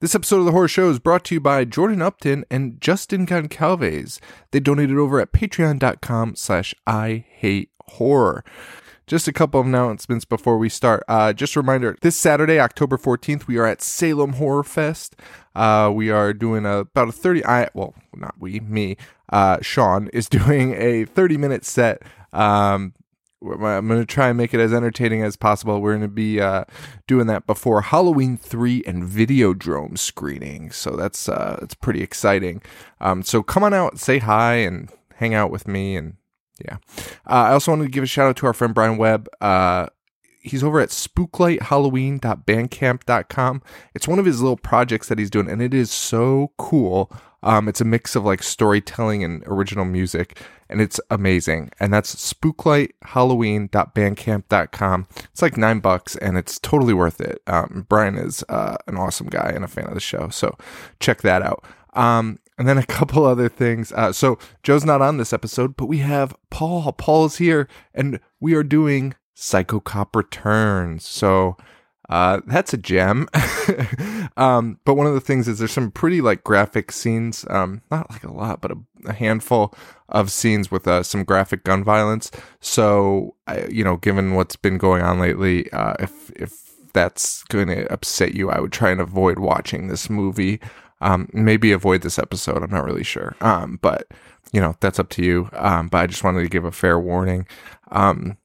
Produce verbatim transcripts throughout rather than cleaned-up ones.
This episode of The Horror Show is brought to you by Jordan Upton and Justin Goncalves. They donated over at patreon.com slash I Hate Horror. Just a couple of announcements before we start. Uh, just a reminder, this Saturday, October fourteenth, we are at Salem Horror Fest. Uh, we are doing a, about a thirty, I well, not we, me, uh, Sean is doing a thirty-minute set. Um, I'm going to try and make it as entertaining as possible. We're going to be uh, doing that before Halloween three and Videodrome screening. So that's uh, that's pretty exciting. Um, so come on out, say hi, and hang out with me. And yeah. Uh, I also want to give a shout out to our friend Brian Webb. Uh, he's over at spook light halloween dot bandcamp dot com. It's one of his little projects that he's doing, and it is so cool. Um, it's a mix of like storytelling and original music, and it's amazing. And that's spook light halloween dot bandcamp dot com. It's like nine bucks, and it's totally worth it. Um, Brian is uh, an awesome guy and a fan of the show, so check that out. Um, and then a couple other things. Uh, so Joe's not on this episode, but we have Paul. Paul's here, and we are doing Psycho Cop Returns. So... Uh, that's a gem. um, but one of the things is there's some pretty like graphic scenes, um, not like a lot, but a, a handful of scenes with uh, some graphic gun violence. So, I, you know, given what's been going on lately, uh, if if that's going to upset you, I would try and avoid watching this movie. Um, maybe avoid this episode. I'm not really sure. Um, but, you know, that's up to you. Um, but I just wanted to give a fair warning. Um,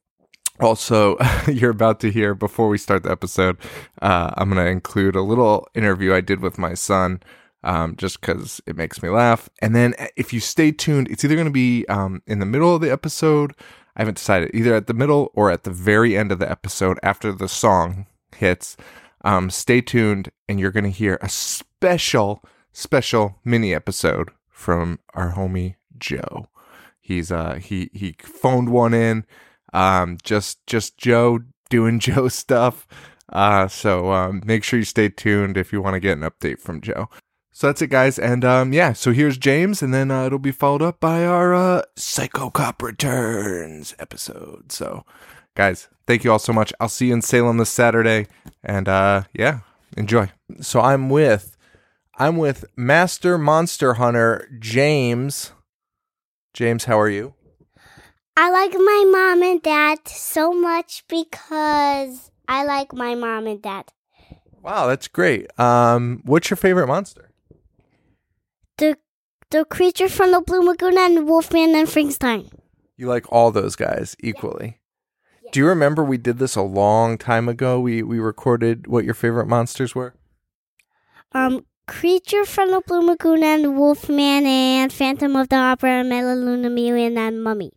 Also, you're about to hear, before we start the episode, uh, I'm going to include a little interview I did with my son, um, just because it makes me laugh. And then if you stay tuned, it's either going to be um, in the middle of the episode. I haven't decided, either at the middle or at the very end of the episode after the song hits. Um, stay tuned, and you're going to hear a special, special mini episode from our homie Joe. He's uh, he he phoned one in. Um, just, just Joe doing Joe stuff. Uh, so, um, make sure you stay tuned if you want to get an update from Joe. So that's it, guys. And, um, yeah, so here's James, and then, uh, it'll be followed up by our, uh, Psycho Cop Returns episode. So guys, thank you all so much. I'll see you in Salem this Saturday, and, uh, yeah, enjoy. So I'm with, I'm with Master Monster Hunter, James. James, how are you? I like my mom and dad so much because I like my mom and dad. Wow, that's great. Um, what's your favorite monster? The the Creature from the Blue Lagoon and Wolfman and Frankenstein. You like all those guys equally. Yeah. Do you remember we did this a long time ago? We we recorded what your favorite monsters were? Um, Creature from the Blue Lagoon and Wolfman and Phantom of the Opera and Megalomaniac and Mummy.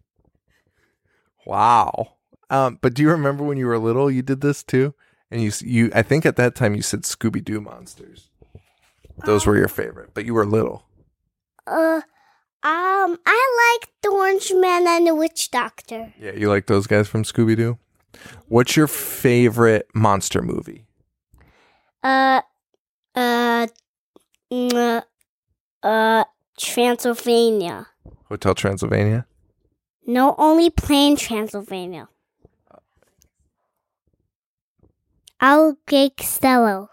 Wow. Um, but do you remember when you were little, you did this too? And you, you, I think at that time you said Scooby Doo monsters. Those um, were your favorite, but you were little. Uh, um, I like the Orange Man and the Witch Doctor. Yeah, you like those guys from Scooby Doo? What's your favorite monster movie? Uh, uh, uh, uh, Transylvania. Hotel Transylvania? No, only plain Transylvania. I'll get Costello.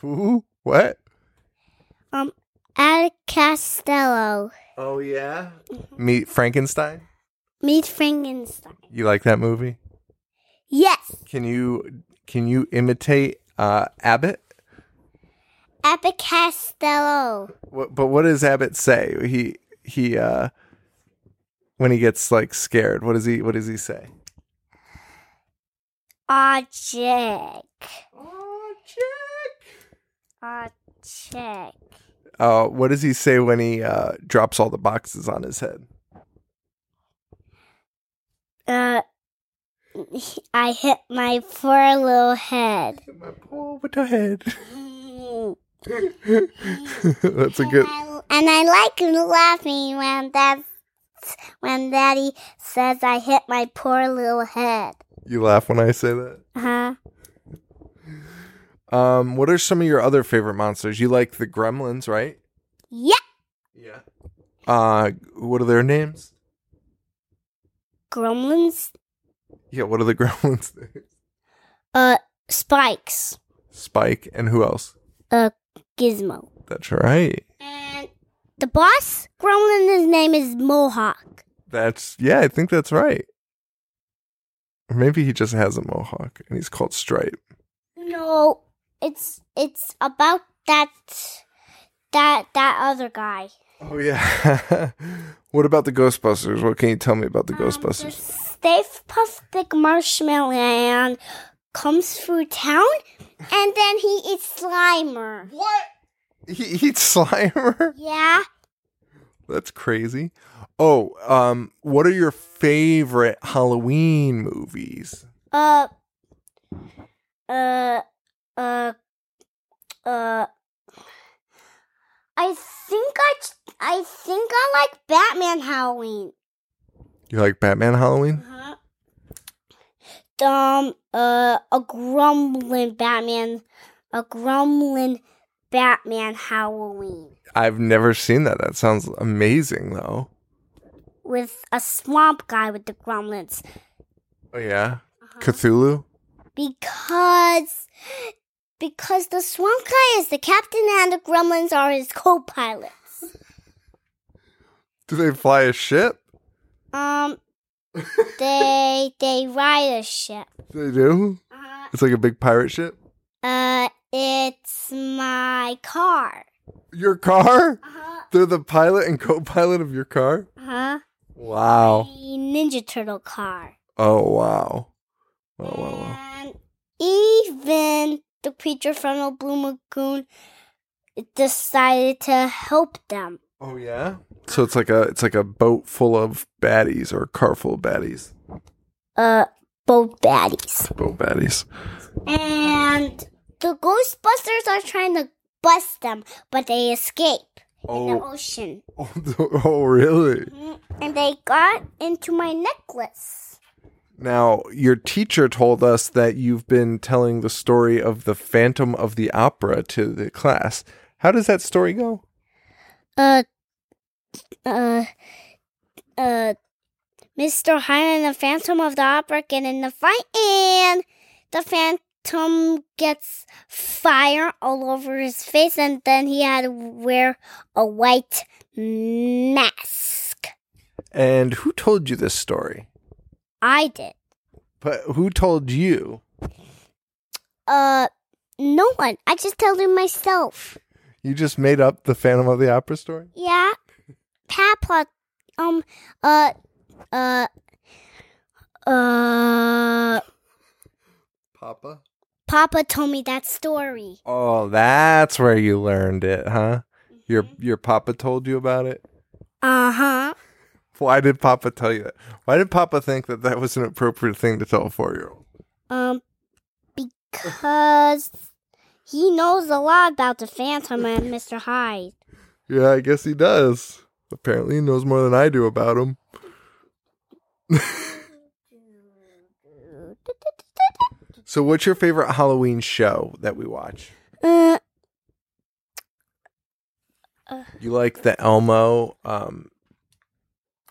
Who? What? Um, Abbott and Costello. Oh, yeah? Mm-hmm. Meet Frankenstein? Meet Frankenstein. You like that movie? Yes. Can you can you imitate uh, Abbott? Abbott Costello. What, but what does Abbott say? He, he, uh... When he gets like scared, what does he what does he say? Aw, Jack. Aw, Jack. Aw, Jack. Uh, what does he say when he uh, drops all the boxes on his head? Uh, I hit my poor little head. I hit my poor little head. That's a good. And I, and I like laughing when that's. When Daddy says I hit my poor little head. You laugh when I say that? Uh-huh. Um, what are some of your other favorite monsters? You like the Gremlins, right? Yeah. Yeah. Uh, what are their names? Gremlins? Yeah, what are the Gremlins' names? Uh, Spikes. Spike, and who else? Uh, Gizmo. That's right. And the boss gremlin, his name is Mohawk. That's, yeah, I think that's right. Or maybe he just has a mohawk and he's called Stripe. No, it's it's about that that that other guy. Oh yeah. What about the Ghostbusters? What can you tell me about the um, Ghostbusters? Stave Puff Thick Marshmallow Man comes through town, and then he eats Slimer. What? He eats Slimer? Yeah. That's crazy. Oh, um, what are your favorite Halloween movies? Uh, uh, uh, uh. I think I, I think I like Batman Halloween. You like Batman Halloween? Uh-huh. Um, uh, a grumbling Batman, a grumbling Batman Halloween. I've never seen that. That sounds amazing, though. With a swamp guy with the gremlins. Oh, yeah? Uh-huh. Cthulhu? Because, because the swamp guy is the captain and the gremlins are his co-pilots. Do they fly a ship? Um, they, they ride a ship. They do? Uh-huh. It's like a big pirate ship? Uh, it's my car. Your car? Uh-huh. They're the pilot and co-pilot of your car? Uh-huh. Wow. The Ninja Turtle car. Oh, wow. Wow, wow, wow. And even the Creature from the Blue Lagoon decided to help them. Oh, yeah? So it's like a it's like a boat full of baddies or a car full of baddies. Uh, boat baddies. Boat baddies. And the Ghostbusters are trying to bust them, but they escape oh. in the ocean. Oh, oh really? Mm-hmm. And they got into my necklace. Now, your teacher told us that you've been telling the story of the Phantom of the Opera to the class. How does that story go? Uh, uh, uh, Mister Hyde and the Phantom of the Opera get in the fight, and the Phantom Tom gets fire all over his face, and then he had to wear a white mask. And who told you this story? I did. But who told you? Uh, no one. I just told him myself. You just made up the Phantom of the Opera story? Yeah. Papa, um, uh, uh, uh... Papa? Papa told me that story. Oh, that's where you learned it, huh? Mm-hmm. Your your papa told you about it? Uh-huh. Why did Papa tell you that? Why did Papa think that that was an appropriate thing to tell a four-year-old? Um, because he knows a lot about the Phantom and Mister Hyde. Yeah, I guess he does. Apparently, he knows more than I do about him. So what's your favorite Halloween show that we watch? Uh, uh, you like the Elmo, um,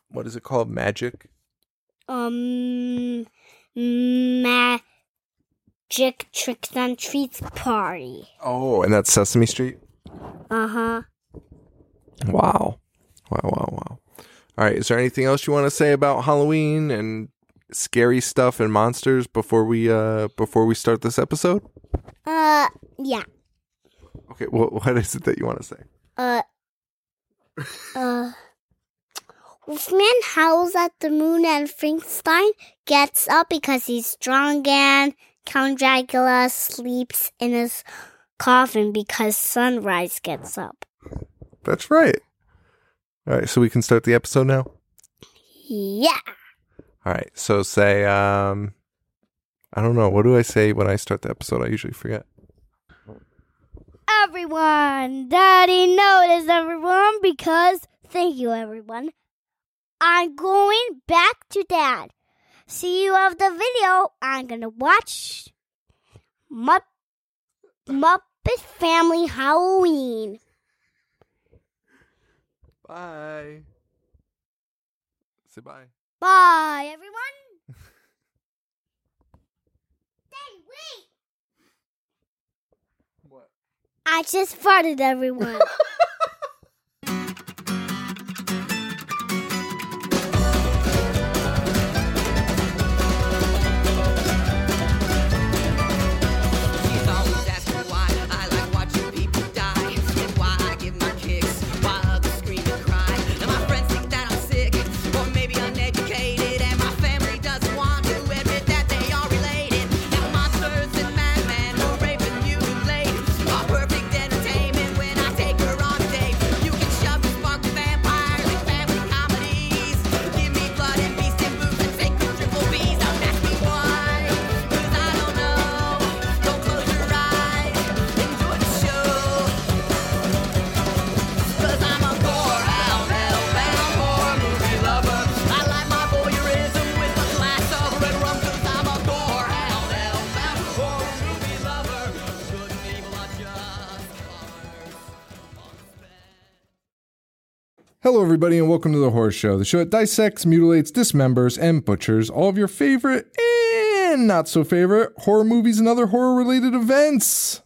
what is it called? Magic? Um, Magic Tricks and Treats Party. Oh, and that's Sesame Street? Uh-huh. Wow. Wow, wow, wow. All right, is there anything else you want to say about Halloween and scary stuff and monsters before we uh before we start this episode? Uh yeah. Okay, well, what is it that you want to say? Uh uh Wolfman howls at the moon and Frankenstein gets up because he's strong, and Count Dracula sleeps in his coffin because sunrise gets up. That's right. All right, so we can start the episode now? Yeah. All right, so say, um, I don't know, what do I say when I start the episode? I usually forget. Everyone, Daddy noticed everyone because, thank you everyone, I'm going back to Dad. See you of the video, I'm going to watch Mupp- Muppet Family Halloween. Bye. Say bye. Bye, everyone. Hey, wait. What? I just farted, everyone. Hello, everybody, and welcome to The Horror Show, the show that dissects, mutilates, dismembers, and butchers all of your favorite and not-so-favorite horror movies and other horror-related events.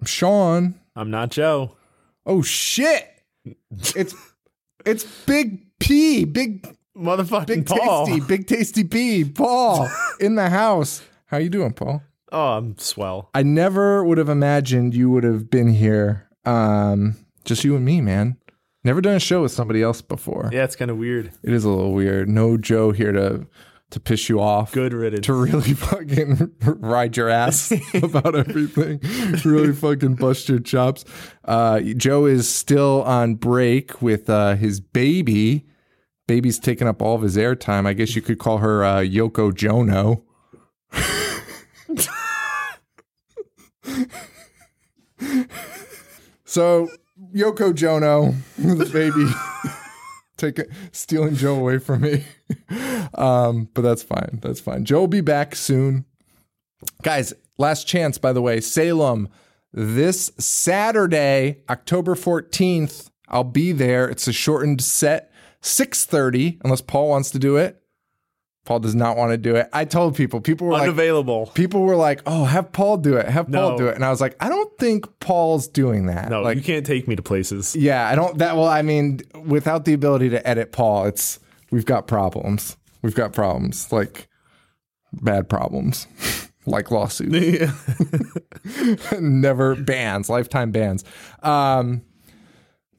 I'm Sean. I'm not Joe. Oh, shit. It's it's Big P. Big motherfucking big Paul. Tasty, big Tasty P. Paul in the house. How you doing, Paul? Oh, I'm swell. I never would have imagined you would have been here. Um, just you and me, man. Never done a show with somebody else before. Yeah, it's kind of weird. It is a little weird. No Joe here to to piss you off. Good riddance. To really fucking ride your ass about everything. Really fucking bust your chops. Uh, Joe is still on break with uh, his baby. Baby's taking up all of his airtime. I guess you could call her uh, Yoko Jono. So... Yoko Jono, the baby, take it, stealing Joe away from me. Um, but that's fine. That's fine. Joe will be back soon. Guys, last chance, by the way. Salem, this Saturday, October fourteenth, I'll be there. It's a shortened set, six thirty, unless Paul wants to do it. Paul does not want to do it. I told people. People were unavailable. Like, people were like, oh, have Paul do it. Have no. Paul do it. And I was like, I don't think Paul's doing that. No, like, you can't take me to places. Yeah, I don't. That well, I mean, without the ability to edit Paul, it's we've got problems. We've got problems, like bad problems, like lawsuits. Never bans, lifetime bans. Um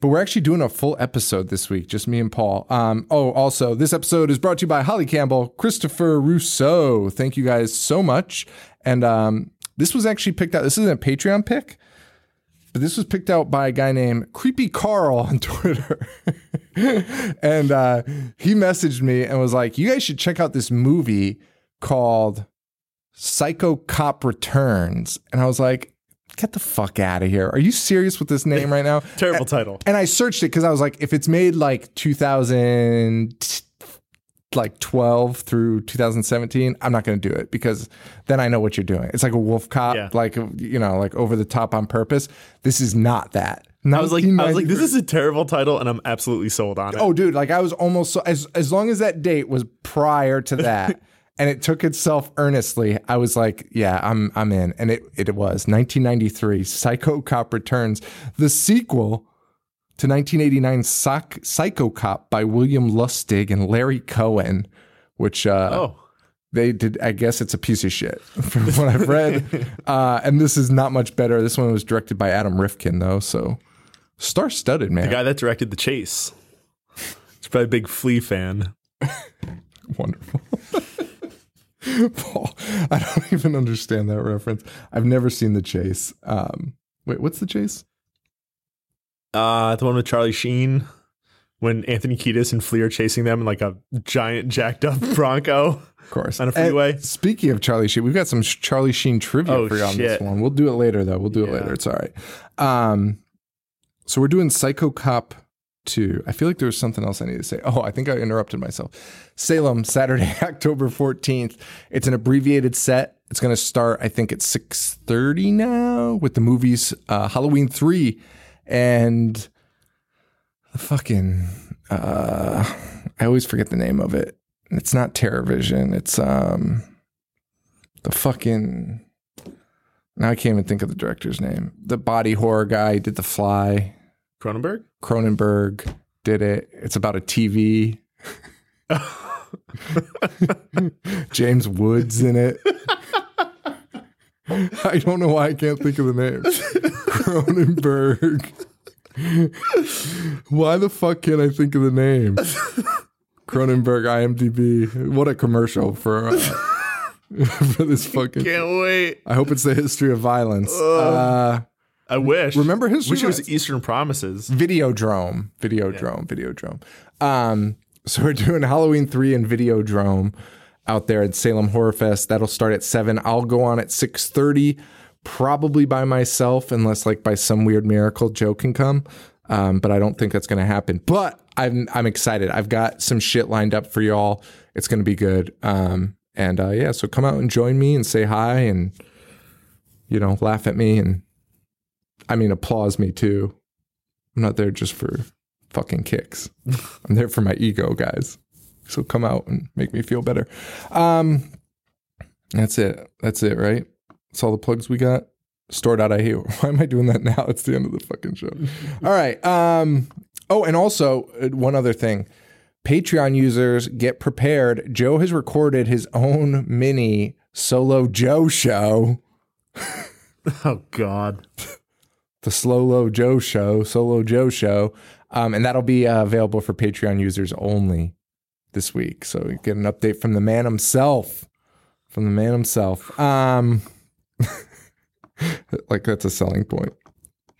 But we're actually doing a full episode this week, just me and Paul. Um, oh, also, this episode is brought to you by Holly Campbell, Christopher Rousseau. Thank you guys so much. And um, this was actually picked out. This isn't a Patreon pick, but this was picked out by a guy named Creepy Carl on Twitter. And uh, he messaged me and was like, you guys should check out this movie called Psycho Cop Returns. And I was like, get the fuck out of here. Are you serious with this name right now? Terrible and, title. And I searched it because I was like, if it's made like two thousand twelve through two thousand seventeen, I'm not going to do it because then I know what you're doing. It's like a wolf cop, yeah. Like, you know, like over the top on purpose. This is not that. I was like, I was like, this is a terrible title and I'm absolutely sold on it. Oh, dude. Like I was almost, so, as as long as that date was prior to that. And it took itself earnestly. I was like, yeah, I'm I'm in. And it, it was nineteen ninety-three, Psycho Cop Returns, the sequel to nineteen eighty-nine Soc- Psycho Cop by William Lustig and Larry Cohen, which uh, oh. they did. I guess it's a piece of shit from what I've read. uh, and this is not much better. This one was directed by Adam Rifkin, though. So star-studded, man. The guy that directed The Chase. He's probably a big Flea fan. Wonderful. Paul, I don't even understand that reference. I've never seen The Chase. Um, wait, what's The Chase? Uh, the one with Charlie Sheen when Anthony Kiedis and Flea are chasing them in like a giant jacked up Bronco. Of course. On a freeway. And speaking of Charlie Sheen, we've got some Charlie Sheen trivia oh, for you on shit. This one. We'll do it later, though. We'll do yeah. it later. It's all right. Um, so we're doing Psycho Cop two. I feel like there was something else I need to say. Oh, I think I interrupted myself. Salem, Saturday, October fourteenth. It's an abbreviated set. It's going to start, I think, at six thirty now with the movies uh, Halloween three and the fucking, uh, I always forget the name of it. It's not Terrorvision. It's um the fucking, Now I can't even think of the director's name. The body horror guy did The Fly. Cronenberg? Cronenberg did it. It's about a T V. James Woods in it. I don't know why I can't think of the name. Cronenberg. Why the fuck can't I think of the name? Cronenberg, I M D B. What a commercial for uh, for this fucking. Can't wait. I hope it's The History of Violence. Uh, I wish. Remember history. Wish it was Eastern Promises. Videodrome. Videodrome. Yeah. Videodrome. Um, so we're doing Halloween three and Videodrome out there at Salem Horror Fest. That'll start at seven. I'll go on at six thirty. Probably by myself, unless like by some weird miracle Joe can come. Um, but I don't think that's going to happen. But I'm I'm excited. I've got some shit lined up for y'all. It's going to be good. Um, and uh, yeah, so come out and join me and say hi and, you know, laugh at me. And I mean, applause me too. I'm not there just for fucking kicks. I'm there for my ego, guys. So come out and make me feel better. Um, that's it. That's it, right? That's all the plugs we got. Store dot I U. Why am I doing that now? It's the end of the fucking show. All right. Um, oh, and also one other thing. Patreon users, get prepared. Joe has recorded his own mini solo Joe show. Oh, God. The Solo Joe show. Solo Joe show. Um, and that'll be uh, available for Patreon users only this week. So you get an update from the man himself. From the man himself. Um... Like that's a selling point.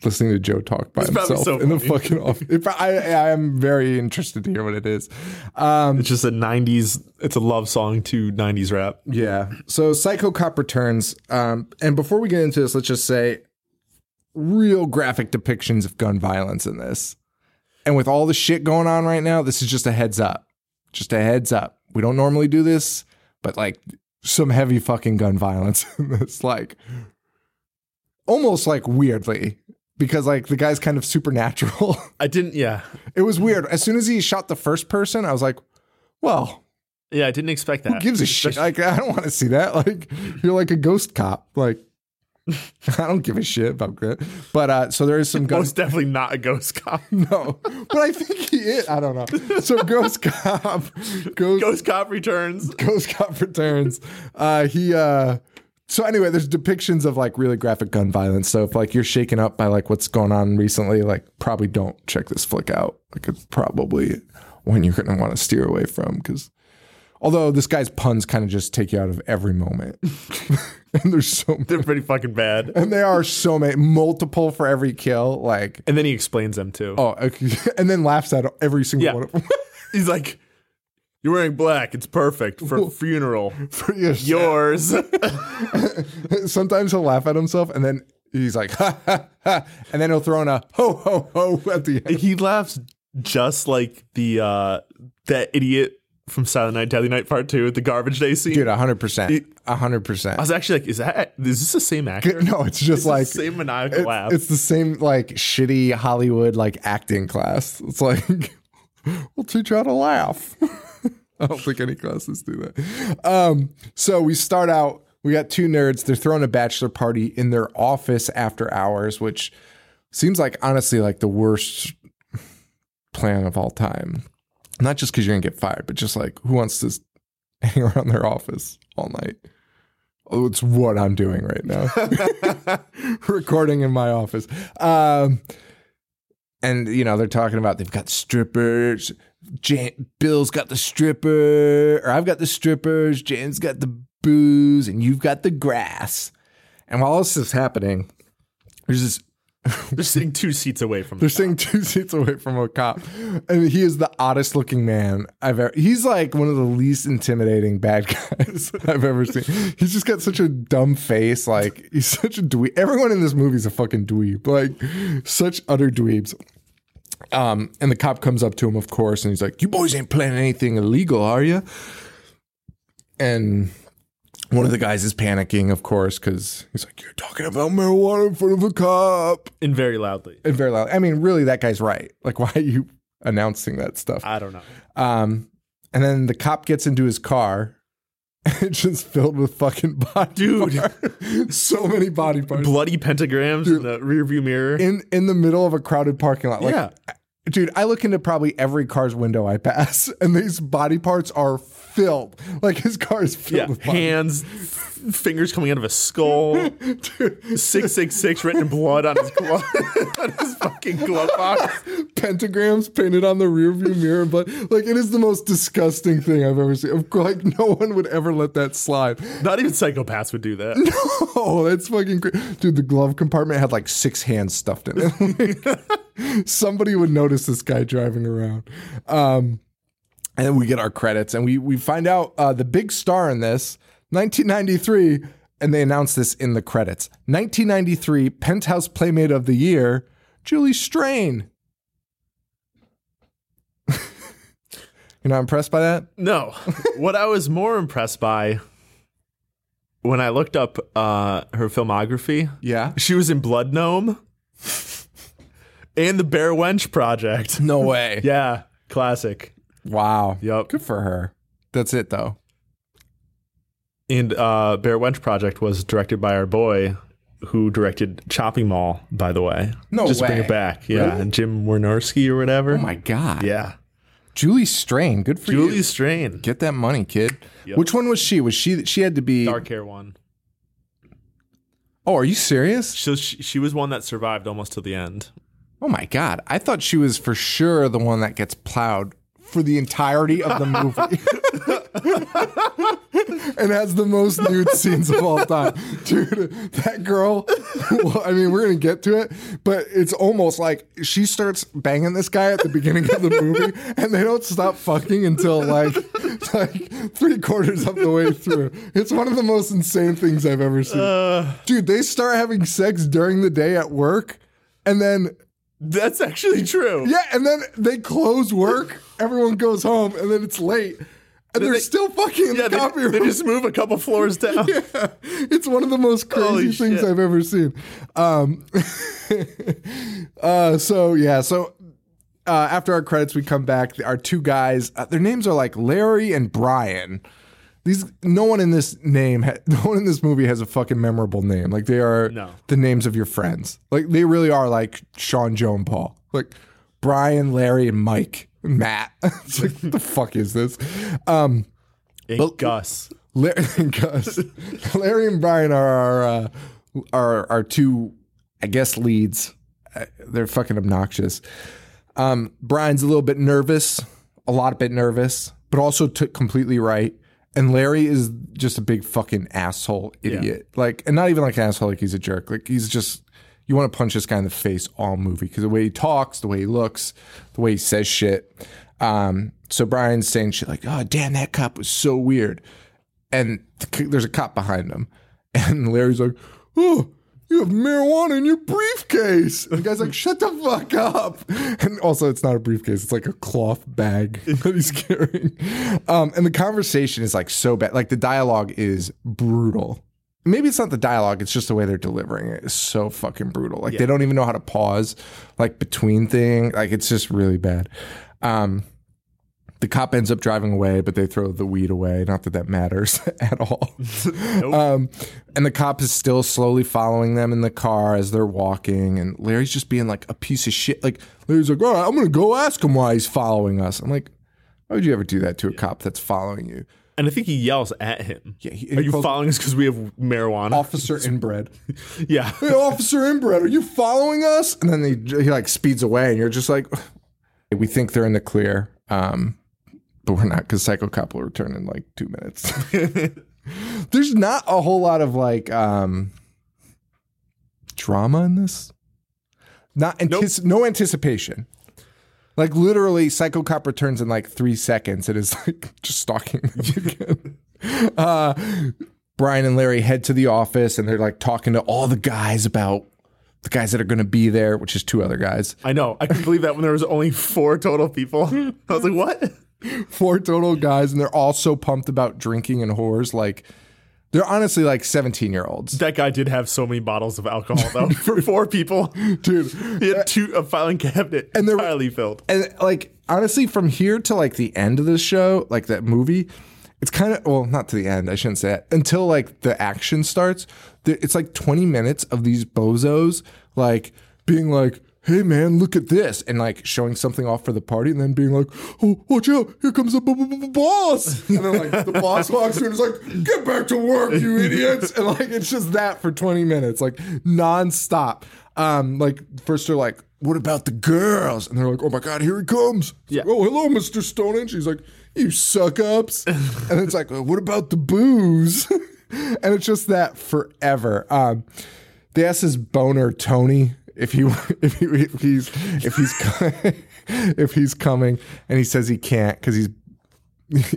Listening to Joe talk by it's himself so in the fucking office. It, I, I am very interested to hear what it is. Um, it's just a nineties. It's a love song to nineties rap. Yeah. So Psycho Cop Returns. Um, and before we get into this, let's just say real graphic depictions of gun violence in this. And with all the shit going on right now, this is just a heads up. Just a heads up. We don't normally do this, but like some heavy fucking gun violence in this. Like. Almost like weirdly, because like the guy's kind of supernatural. I didn't. Yeah, it was weird. As soon as he shot the first person, I was like, well, yeah, I didn't expect that. Who gives a shit? Like, I don't want to see that. Like, you're like a ghost cop. Like, I don't give a shit about that. But uh, so there is some ghost. Most definitely not a ghost cop. No, but I think he is. I don't know. So Ghost Cop, Ghost, Ghost Cop Returns, Ghost Cop Returns. Uh, he, uh, So anyway, there's depictions of like really graphic gun violence. So if like you're shaken up by like what's going on recently, like probably don't check this flick out. Like it's probably one you're going to want to steer away from because although this guy's puns kind of just take you out of every moment. And there's so many. They're pretty fucking bad. And they are so many. Multiple for every kill. Like, and then he explains them too. Oh, okay. And then laughs at every single yeah. one of them. He's like, you're wearing black. It's perfect for a funeral. For your yours. Sometimes he'll laugh at himself, and then he's like, ha, ha, ha. And then he'll throw in a ho, ho, ho at the end. He laughs just like the uh, that idiot from Silent Night, Deadly Night Part two at the garbage day scene. Dude, one hundred percent. one hundred percent. I was actually like, is that is this the same actor? No, it's just it's like. It's the same maniacal it, laugh. It's the same like shitty Hollywood like acting class. It's like, we'll teach you how to laugh. I don't think any classes do that. Um, so we start out, we got two nerds. They're throwing a bachelor party in their office after hours, which seems like, honestly, like the worst plan of all time. Not just because you're going to get fired, but just like who wants to hang around their office all night? Oh, it's what I'm doing right now. Recording in my office. Um, and, you know, they're talking about they've got strippers. Jam- Bill's got the stripper, or I've got the strippers, James got the booze, and you've got the grass. And while this is happening, there's this. They're sitting two seats away from. They're the sitting two seats away from a cop, and he is the oddest looking man I've ever. He's like one of the least intimidating bad guys I've ever seen. He's just got such a dumb face. Like he's such a dweeb. Everyone in this movie is a fucking dweeb. Like such utter dweebs. Um, and the cop comes up to him, of course, and he's like, you boys ain't planning anything illegal, are you? And one of the guys is panicking, of course, because he's like, you're talking about marijuana in front of a cop. And very loudly. And very loud. I mean, really, that guy's right. Like, why are you announcing that stuff? I don't know. Um, and then the cop gets into his car It's just filled with fucking body dude. Parts. So many body parts. Bloody pentagrams dude, in the rearview mirror. In in the middle of a crowded parking lot. Like, yeah. Dude, I look into probably every car's window I pass, and these body parts are filled. Like, his car is filled yeah. with body. Hands, f- fingers coming out of a skull. Dude. six six six written in blood on his glove, on his fucking glove box. Pentagrams painted on the rearview mirror, but like it is the most disgusting thing I've ever seen. Like no one would ever let that slide. Not even psychopaths would do that. No, that's fucking crazy. Dude, the glove compartment had like six hands stuffed in it. Somebody would notice this guy driving around. Um, and then we get our credits, and we we find out uh, the big star in this, nineteen ninety-three, and they announce this in the credits. nineteen ninety-three, Penthouse Playmate of the Year, Julie Strain. You're not impressed by that? No. What I was more impressed by when I looked up uh, her filmography, yeah, she was in Blood Gnome and The Bear Wench Project. No way. Yeah. Classic. Wow. Yep. Good for her. That's it, though. And uh, Bear Wench Project was directed by our boy who directed Chopping Mall, by the way. No Just way. Just bring it back. Yeah. Really? And Jim Wynorski or whatever. Oh, my God. Yeah. Julie Strain, good for Julie you. Julie Strain. Get that money, kid. Yep. Which one was she? Was she she had to be dark hair one. Oh, are you serious? So she, she was one that survived almost to the end. Oh my God. I thought she was for sure the one that gets plowed for the entirety of the movie. And has the most nude scenes of all time. Dude, that girl, well, I mean, we're going to get to it, but it's almost like she starts banging this guy at the beginning of the movie, and they don't stop fucking until like, like three quarters of the way through. It's one of the most insane things I've ever seen. Uh, Dude, they start having sex during the day at work, and then... That's actually true. Yeah, and then they close work, everyone goes home, and then it's late, and then they're they, still fucking in yeah, the copy they, room. They just move a couple floors down. Yeah, it's one of the most crazy Holy things shit. I've ever seen. Um, uh, so, yeah, so uh, after our credits, we come back. Our two guys, uh, their names are like Larry and Brian. These no one in this name, no one in this movie has a fucking memorable name. Like they are no. the names of your friends. Like they really are like Sean, Joe, and Paul. Like Brian, Larry, and Mike, and Matt. It's like what the fuck is this? Um, and but, Gus, Larry and Gus, Larry and Brian are our uh, are our two, I guess, leads. They're fucking obnoxious. Um, Brian's a little bit nervous, a lot bit nervous, but also took completely right. And Larry is just a big fucking asshole idiot. Yeah. Like, and not even like an asshole, like he's a jerk. Like, he's just, you want to punch this guy in the face all movie because the way he talks, the way he looks, the way he says shit. Um, so Brian's saying shit like, oh, damn, that cop was so weird. And there's a cop behind him. And Larry's like, oh, you have marijuana in your briefcase. And the guy's like, shut the fuck up. And also, it's not a briefcase. It's like a cloth bag that he's carrying. Um, and the conversation is like so bad. Like the dialogue is brutal. Maybe it's not the dialogue. It's just the way they're delivering it. It's so fucking brutal. Like yeah. they don't even know how to pause like between things. Like it's just really bad. Um, the cop ends up driving away, but they throw the weed away. Not that that matters at all. Nope. Um, and the cop is still slowly following them in the car as they're walking. And Larry's just being like a piece of shit. Like Larry's like, all right, I'm going to go ask him why he's following us. I'm like, why would you ever do that to a yeah. cop that's following you? And I think he yells at him. Yeah, he, are you following us because we have marijuana? Officer Inbred. Yeah. Hey, Officer Inbred, are you following us? And then he, he like speeds away and you're just like, we think they're in the clear. Um, But we're not, because Psycho Cop will return in like two minutes. There's not a whole lot of like um, drama in this. Not antici- nope. No anticipation. Like literally, Psycho Cop returns in like three seconds. It is like just stalking them again. uh, Brian and Larry head to the office, and they're like talking to all the guys about the guys that are going to be there, which is two other guys. I know. I couldn't believe that when there was only four total people. I was like, what? Four total guys, and they're all so pumped about drinking and whores. Like, they're honestly like seventeen-year-olds. That guy did have so many bottles of alcohol, though, for four people. Dude. He had two, a filing cabinet and entirely filled. And, like, honestly, from here to, like, the end of this show, like that movie, it's kind of, well, not to the end, I shouldn't say that, until like the action starts. It's like twenty minutes of these bozos like being like, hey man, look at this, and like showing something off for the party, and then being like, oh, watch out, here comes the b- b- b- boss, and then like the boss walks through and is like, get back to work, you idiots, and like it's just that for twenty minutes, like nonstop. Um, like first they're like, what about the girls? And they're like, oh my god, here he comes. Yeah. Oh, hello, Mister Stonehenge. He's like, you suck ups. And it's like, well, what about the booze? And it's just that forever. Um, they asked his boner Tony if he if he if he's if he's if he's coming, and he says he can't because he's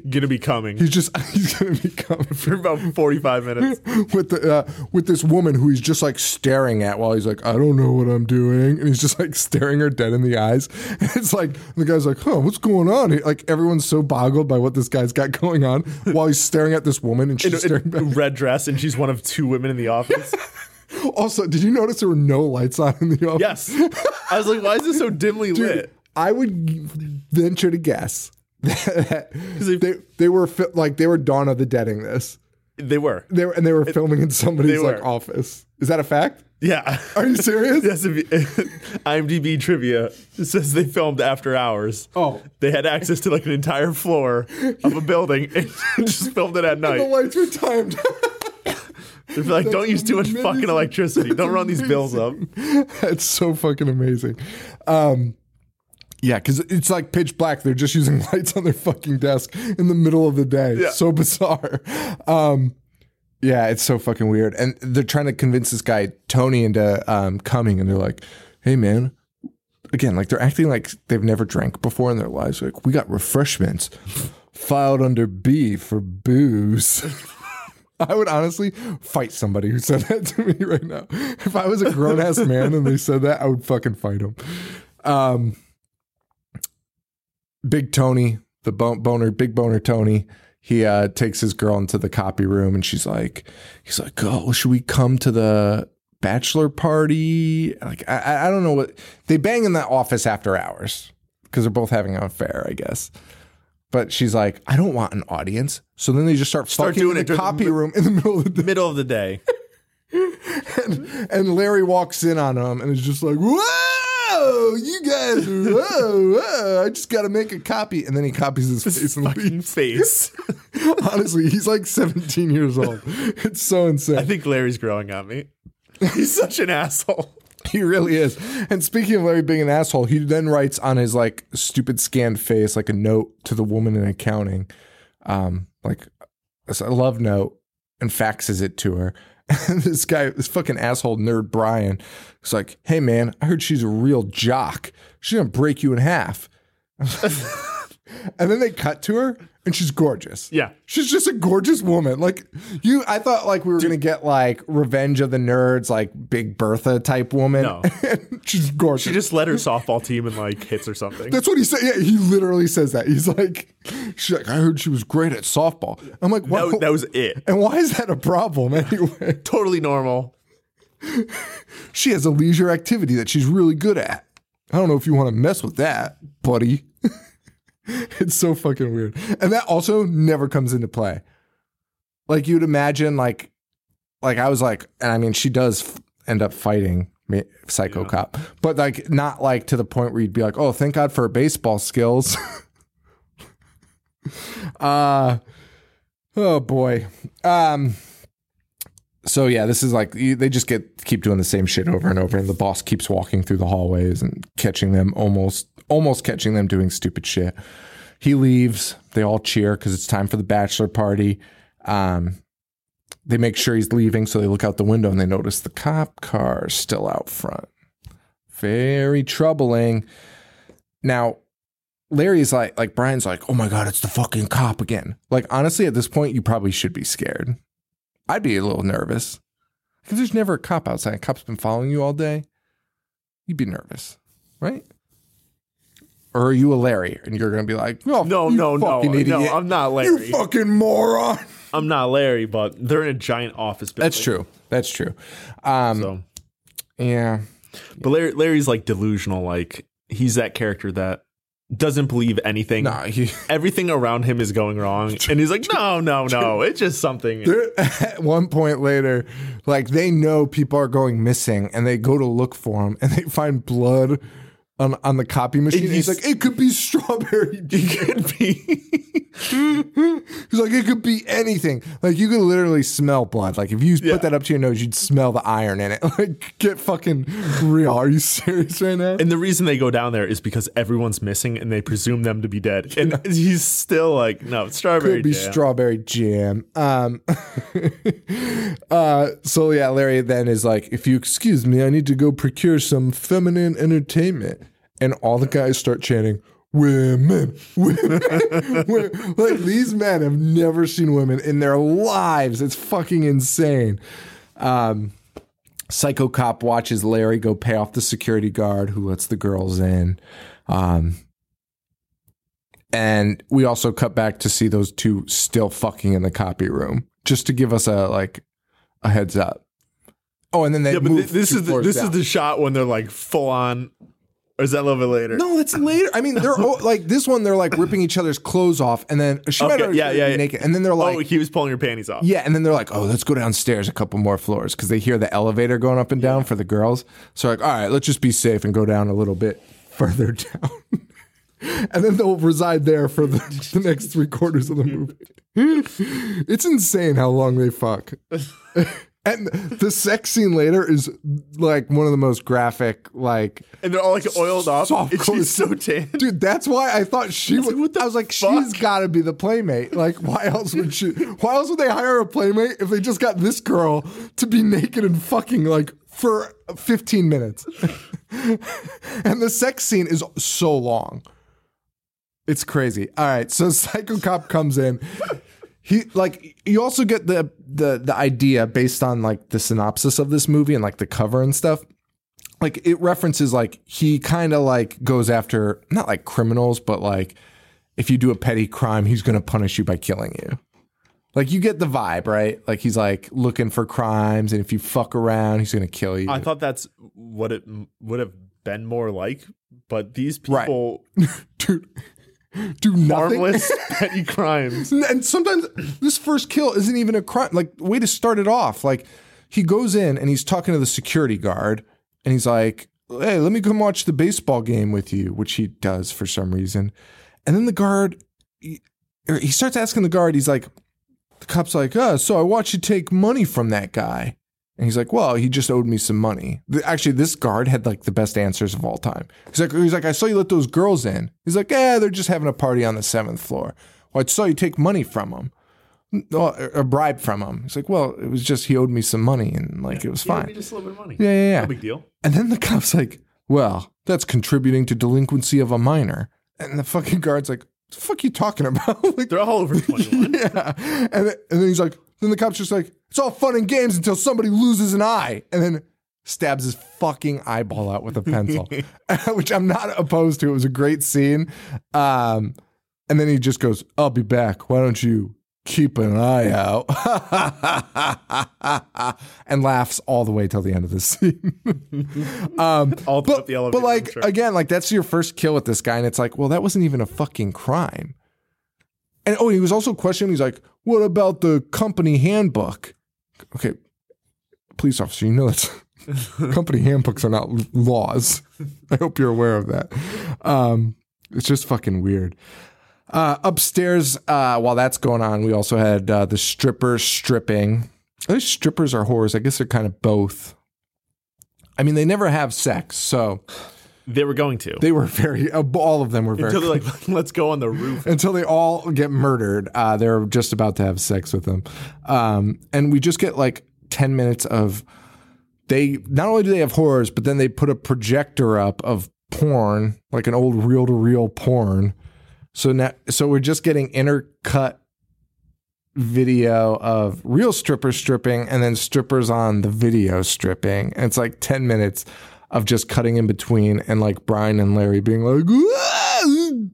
gonna be coming. He's just he's gonna be coming for about forty-five minutes with the uh, with this woman who he's just like staring at while he's like, I don't know what I'm doing, and he's just like staring her dead in the eyes. And it's like the guy's like, huh, what's going on? He, like everyone's so boggled by what this guy's got going on while he's staring at this woman, and she's in, staring in back. Red dress, and she's one of two women in the office. Also, did you notice there were no lights on in the office? Yes. I was like, why is this so dimly Dude, lit? I would venture to guess that they, they they were fi- like they were Dawn of the Deading this. They were. They were, and they were filming in somebody's like office. Is that a fact? Yeah. Are you serious? Yes. If you, IMDb trivia says they filmed after hours. Oh. They had access to like an entire floor of a building and just filmed it at night. And the lights were timed. They're like, don't use too much fucking electricity. Don't run these bills up. That's so fucking amazing. Um, yeah, because it's like pitch black. They're just using lights on their fucking desk in the middle of the day. Yeah. So bizarre. Um, yeah, it's so fucking weird. And they're trying to convince this guy, Tony, into um, coming. And they're like, hey, man. Again, like they're acting like they've never drank before in their lives. Like, we got refreshments filed under B for booze. I would honestly fight somebody who said that to me right now. If I was a grown-ass man and they said that, I would fucking fight him. Um, Big Tony, the boner, Big Boner Tony, he uh, takes his girl into the copy room, and she's like, he's like, oh, should we come to the bachelor party? Like, I, I don't know what they bang in that office after hours because they're both having an affair, I guess. But she's like, I don't want an audience. So then they just start, start fucking doing in the it copy the, room in the middle of the day. Middle of the day. and, and Larry walks in on them and is just like, whoa, you guys, whoa, whoa, I just got to make a copy. And then he copies his face his and fucking leaves. Face. Honestly, he's like seventeen years old. It's so insane. I think Larry's growing on me. He's such an asshole. He really is. And speaking of Larry being an asshole, he then writes on his like stupid scanned face like a note to the woman in accounting, um, like a love note, and faxes it to her. And this guy, this fucking asshole nerd Brian, is like, hey man, I heard she's a real jock. She's gonna break you in half. And then they cut to her, and she's gorgeous. Yeah. She's just a gorgeous woman. Like, you, I thought, like, we were going to get, like, Revenge of the Nerds, like, Big Bertha type woman. No. She's gorgeous. She just led her softball team in, like, hits or something. That's what he said. Yeah, he literally says that. He's like, she's like, I heard she was great at softball. I'm like, wow. That, that was it. And why is that a problem anyway? Totally normal. She has a leisure activity that she's really good at. I don't know if you want to mess with that, buddy. It's so fucking weird. And that also never comes into play. Like you'd imagine, like, like I was like, and I mean, she does f- end up fighting me, Psycho yeah. Cop, but like not like to the point where you'd be like, oh, thank God for her baseball skills. uh, oh boy. Um, so yeah, this is like, they just get, keep doing the same shit over and over. And the boss keeps walking through the hallways and catching them almost Almost catching them doing stupid shit. He leaves. They all cheer because it's time for the bachelor party. Um, they make sure he's leaving, so they look out the window and they notice the cop car still out front. Very troubling. Now, Larry's like, like Brian's like, oh my God, it's the fucking cop again. Like, honestly, at this point, you probably should be scared. I'd be a little nervous because there's never a cop outside. A cop's been following you all day. You'd be nervous, right? Or are you a Larry? And you're going to be like, oh, no, no, no, idiot. No, I'm not Larry. You fucking moron. I'm not Larry, but they're in a giant office building. That's true. That's true. Um, so. Yeah. But Larry, Larry's like delusional. Like he's that character that doesn't believe anything. Nah, he, everything around him is going wrong, and he's like, no, no, no, it's just something. They're, at one point later, like, they know people are going missing, and they go to look for him, and they find blood on, on the copy machine. He's, he's like, it could be strawberry. It could be. He's like, it could be anything. Like, you could literally smell blood. Like, if you yeah. put that up to your nose, you'd smell the iron in it. Like, get fucking real. Are you serious right now? And the reason they go down there is because everyone's missing and they presume them to be dead. And yeah. he's still like, no, it's strawberry jam. Could be jam. strawberry jam. Um, uh, so, yeah, Larry then is like, if you excuse me, I need to go procure some feminine entertainment. And all the guys start chanting, women, women, women. Like, these men have never seen women in their lives. It's fucking insane. Um, Psycho Cop watches Larry go pay off the security guard who lets the girls in. Um, and we also cut back to see those two still fucking in the copy room, just to give us a, like, a heads up. Oh, and then they yeah, move but this, is the, this is the shot when they're, like, full on. Or is that a little bit later? No, it's later. I mean, they're oh, like this one. They're like ripping each other's clothes off, and then she okay, might yeah, yeah, yeah. naked. And then they're like, "Oh, he was pulling your panties off." Yeah, and then they're like, "Oh, let's go downstairs a couple more floors," because they hear the elevator going up and down yeah. for the girls. So like, all right, let's just be safe and go down a little bit further down, and then they'll reside there for the, the next three quarters of the movie. It's insane how long they fuck. And the sex scene later is like one of the most graphic, like, and they're all like oiled up. And she's so tan, dude. That's why I thought she was. I was, would, like, I was like, she's got to be the playmate. Like, why else would she? Why else would they hire a playmate if they just got this girl to be naked and fucking like for fifteen minutes? And the sex scene is so long, it's crazy. All right, so Psycho Cop comes in. He like you also get the, the the idea based on like the synopsis of this movie and like the cover and stuff. Like it references like he kind of like goes after not like criminals, but like if you do a petty crime, he's going to punish you by killing you. Like you get the vibe, right? Like he's like looking for crimes, and if you fuck around, he's going to kill you. I thought that's what it would have been more like, but these people, right. Dude. Do nothing. Harmless petty crimes. And sometimes this first kill isn't even a crime. Like, way to start it off. Like, he goes in and he's talking to the security guard. And he's like, hey, let me come watch the baseball game with you. Which he does for some reason. And then the guard, he, or he starts asking the guard. He's like, the cop's like, oh, so I watched you take money from that guy. And he's like, well, he just owed me some money. Actually, this guard had like the best answers of all time. He's like, he's like, I saw you let those girls in. He's like, yeah, they're just having a party on the seventh floor. Well, I saw you take money from them. A bribe from him. He's like, well, it was just he owed me some money and like yeah, it was fine. He owed me just a little bit of money. Yeah, yeah, yeah. No big deal. And then the cop's like, well, that's contributing to delinquency of a minor. And the fucking guard's like, what the fuck are you talking about? Like, they're all over twenty-one. Yeah. And then, and then he's like, then the cop's just like, it's all fun and games until somebody loses an eye, and then stabs his fucking eyeball out with a pencil, which I'm not opposed to. It was a great scene. Um, and then he just goes, I'll be back. Why don't you keep an eye out? And laughs all the way till the end of the scene. um, all but, the elevator, but like, sure. Again, like that's your first kill with this guy. And it's like, well, that wasn't even a fucking crime. And oh, he was also questioning. He's like, what about the company handbook? Okay, police officer, you know that's company handbooks are not laws. I hope you're aware of that. Um, it's just fucking weird. Uh, upstairs, uh, while that's going on, we also had uh, the stripper stripping. Are these strippers or whores? I guess they're kind of both. I mean, they never have sex, so... They were going to. They were very, uh, all of them were very. Until they're like, let's go on the roof. Until they all get murdered. Uh, they're just about to have sex with them. Um, and we just get like ten minutes of, they, not only do they have horrors, but then they put a projector up of porn, like an old reel to reel porn. So now, so we're just getting intercut video of real strippers stripping and then strippers on the video stripping. And it's like ten minutes of just cutting in between and like Brian and Larry being like,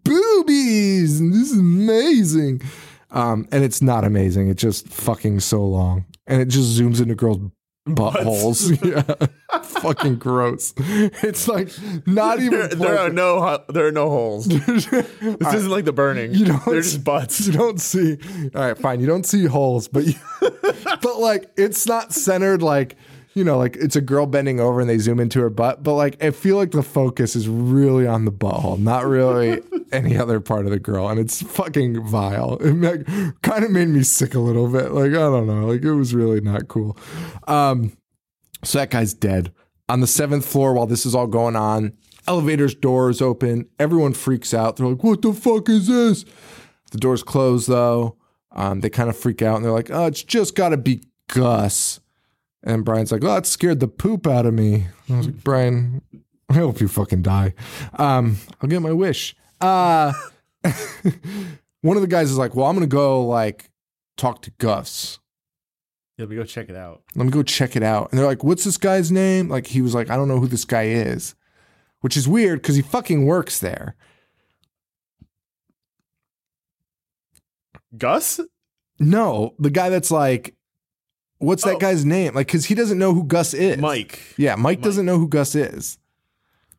boobies, and this is amazing. Um, and it's not amazing. It's just fucking so long. And it just zooms into girls buttholes. Yeah. Fucking gross. It's like not even there, there are no there are no holes. This isn't right. Like The Burning. You don't They're see, just butts. You don't see all right, fine. You don't see holes, but you, but like it's not centered like you know, like it's a girl bending over and they zoom into her butt, but like I feel like the focus is really on the butthole, not really any other part of the girl, and it's fucking vile. It like, kind of made me sick a little bit. Like I don't know, like it was really not cool. Um, so that guy's dead on the seventh floor while this is all going on. Elevator's doors open, everyone freaks out. They're like, "What the fuck is this?" The doors close though. Um, they kind of freak out and they're like, "Oh, it's just got to be Gus." And Brian's like, "Oh, it scared the poop out of me." I was like, "Brian, I hope you fucking die. Um, I'll get my wish." Uh, one of the guys is like, "Well, I'm going to go like talk to Gus. Yeah, let me go check it out. Let me go check it out." And they're like, "What's this guy's name?" Like he was like, "I don't know who this guy is," which is weird because he fucking works there. Gus? No, the guy that's like. What's oh. that guy's name? Like, because he doesn't know who Gus is. Mike. Yeah, Mike, Mike doesn't know who Gus is.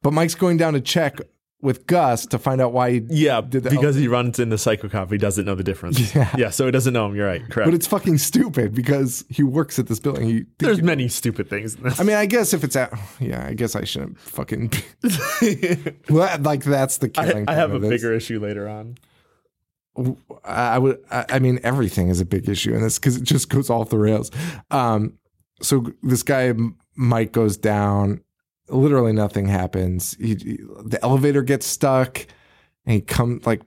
But Mike's going down to check with Gus to find out why he yeah, did that. Because he runs into Psycho Cop. He doesn't know the difference. Yeah. yeah, so he doesn't know him. You're right. Correct. But it's fucking stupid because he works at this building. He, There's he, many stupid things in this. I mean, I guess if it's at... Yeah, I guess I shouldn't fucking... well, like, that's the killing I, I have a this. bigger issue later on. I would. I mean, everything is a big issue in this because it just goes off the rails. Um, so this guy Mike goes down. Literally nothing happens. He, he, the elevator gets stuck, and he comes like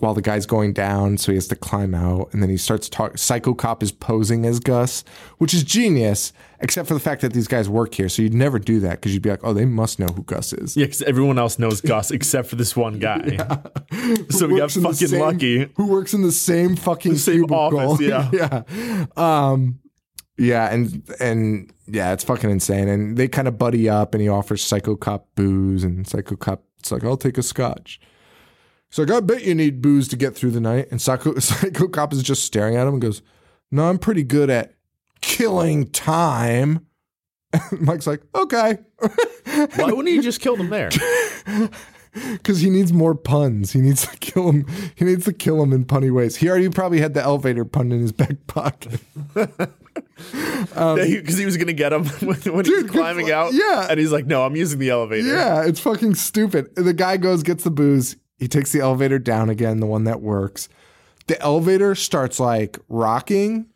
while the guy's going down, so he has to climb out. And then he starts talking. Psycho Cop is posing as Gus, which is genius, except for the fact that these guys work here, so you'd never do that because you'd be like, "Oh, they must know who Gus is." Yeah, because everyone else knows Gus except for this one guy. Yeah. So we got fucking same, lucky. Who works in the same fucking the same cubicle. office? Yeah, yeah, um, yeah, and and yeah, it's fucking insane. And they kind of buddy up, and he offers Psycho Cop booze, and Psycho Cop's like, "I'll take a scotch." He's like, "I bet you need booze to get through the night." And Psycho, Psycho Cop is just staring at him and goes, "No, I'm pretty good at killing time." And Mike's like, "Okay." Why wouldn't he just kill them there? Because he needs more puns. He needs to kill him. He needs to kill him in punny ways. He already probably had the elevator pun in his back pocket. Because um, he was going to get him when he was climbing out. Yeah. And he's like, "No, I'm using the elevator." Yeah, it's fucking stupid. The guy goes, gets the booze. He takes the elevator down again, the one that works. The elevator starts like rocking.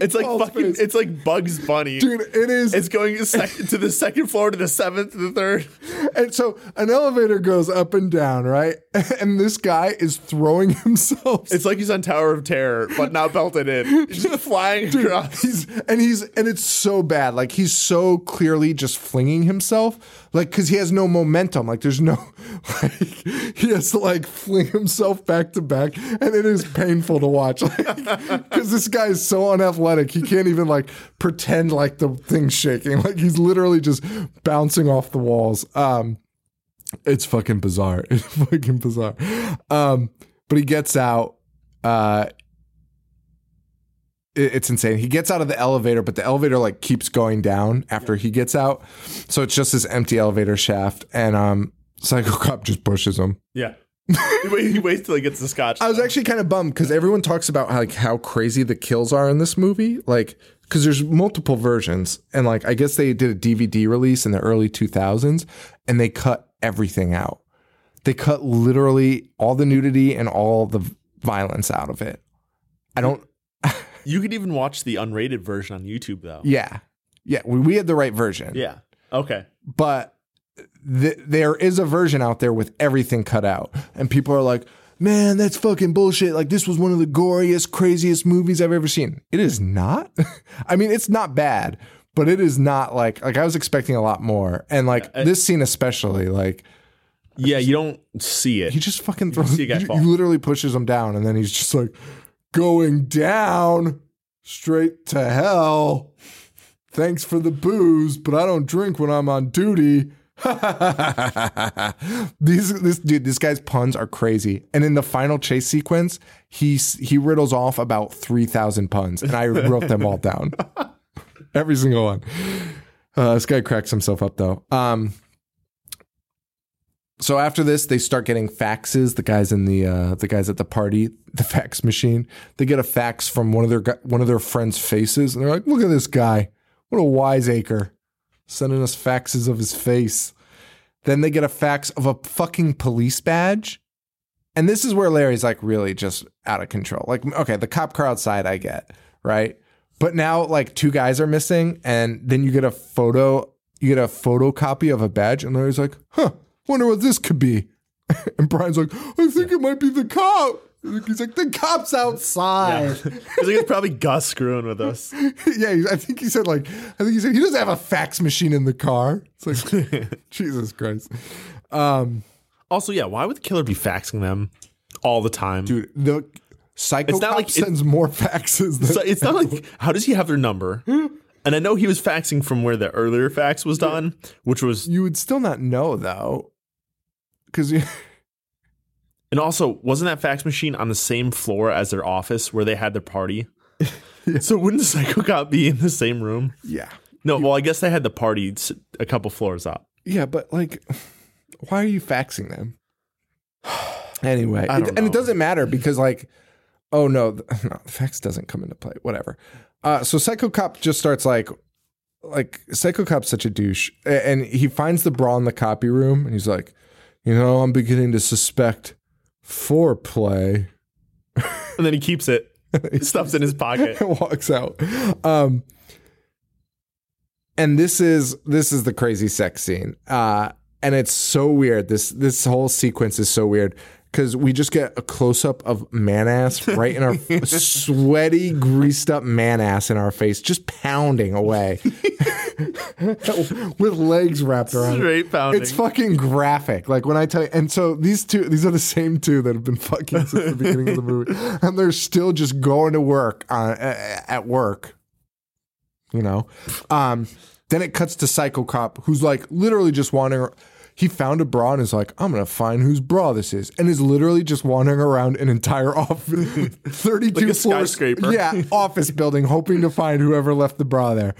It's like False fucking. Face. It's like Bugs Bunny, dude. It is. It's going to the second floor, to the seventh, to the third, and so an elevator goes up and down, right? And this guy is throwing himself. It's like he's on Tower of Terror, but not belted in. He's just flying dude, across. He's, and he's and it's so bad. Like he's so clearly just flinging himself, like because he has no momentum. Like there's no. Like he has to like fling himself back to back, and it is painful to watch because like, this guy is so unathletic. He can't even like pretend like the thing's shaking. Like he's literally just bouncing off the walls. Um, it's fucking bizarre. It's fucking bizarre. Um, but he gets out. Uh, it, it's insane. He gets out of the elevator, but the elevator like keeps going down after he gets out. So it's just this empty elevator shaft, and um, Psycho Cop just pushes him. Yeah. He waits till he gets the scotch. I was actually kind of bummed because everyone talks about how, like how crazy the kills are in this movie, like because there's multiple versions, and like I guess they did a D V D release in the early two thousands, and they cut everything out. They cut literally all the nudity and all the violence out of it. I don't. You could even watch the unrated version on YouTube though. Yeah, yeah, we, we had the right version. Yeah. Okay, but. Th- there is a version out there with everything cut out, and people are like, "Man, that's fucking bullshit. Like this was one of the goriest, craziest movies I've ever seen." It is not. I mean, it's not bad, but it is not like, like I was expecting a lot more. And like yeah, I, this scene, especially like, yeah, just, you don't see it. He just fucking throws, he, he literally pushes him down. And then he's just like going down straight to hell. Thanks for the booze, but I don't drink when I'm on duty. These, this dude, this guy's puns are crazy. And in the final chase sequence, he he riddles off about three thousand puns, and I wrote them all down, every single one. Uh, this guy cracks himself up though. Um, so after this, they start getting faxes. The guys in the uh, the guys at the party, the fax machine, they get a fax from one of their one of their friends' faces, and they're like, "Look at this guy! What a wiseacre!" Sending us faxes of his face. Then they get a fax of a fucking police badge. And this is where Larry's like really just out of control. Like, okay, the cop car outside, I get, right? But now like two guys are missing, and then you get a photo, you get a photocopy of a badge, and Larry's like, huh, wonder what this could be. And Brian's like, I think yeah. it might be the cop. He's like, the cop's outside. Yeah. He's like, it's probably Gus screwing with us. Yeah, I think he said, like, I think he said, he doesn't have a fax machine in the car. It's like, Jesus Christ. Um, also, yeah, why would the killer be faxing them all the time? Dude, the Psycho Cop like sends it, more faxes. Than so it's not like, how does he have their number? And I know he was faxing from where the earlier fax was done, yeah. which was... You would still not know, though, because... you. And also, wasn't that fax machine on the same floor as their office where they had their party? Yeah. So wouldn't the Psycho Cop be in the same room? Yeah. No, you, well, I guess they had the party a couple floors up. Yeah, but like, why are you faxing them? Anyway, I don't it, know. And it doesn't matter because like, oh no, the, no, the fax doesn't come into play. Whatever. Uh, so Psycho Cop just starts like, like Psycho Cop's such a douche, and he finds the bra in the copy room, and he's like, you know, I'm beginning to suspect foreplay. And then he keeps it. He stuffs it in his pocket and walks out. Um, and this is this is the crazy sex scene. Uh, and it's so weird. This this whole sequence is so weird because we just get a close up of man ass right in our sweaty, greased up man ass in our face, just pounding away with legs wrapped around. Straight pounding. It's fucking graphic. Like when I tell you, and so these two, these are the same two that have been fucking since the beginning of the movie, and they're still just going to work on, uh, at work. You know. Um, then it cuts to Psycho Cop, who's like literally just wandering. He found a bra and is like, I'm going to find whose bra this is. And is literally just wandering around an entire office, thirty-two like a floors. Skyscraper. Yeah, office building, hoping to find whoever left the bra there.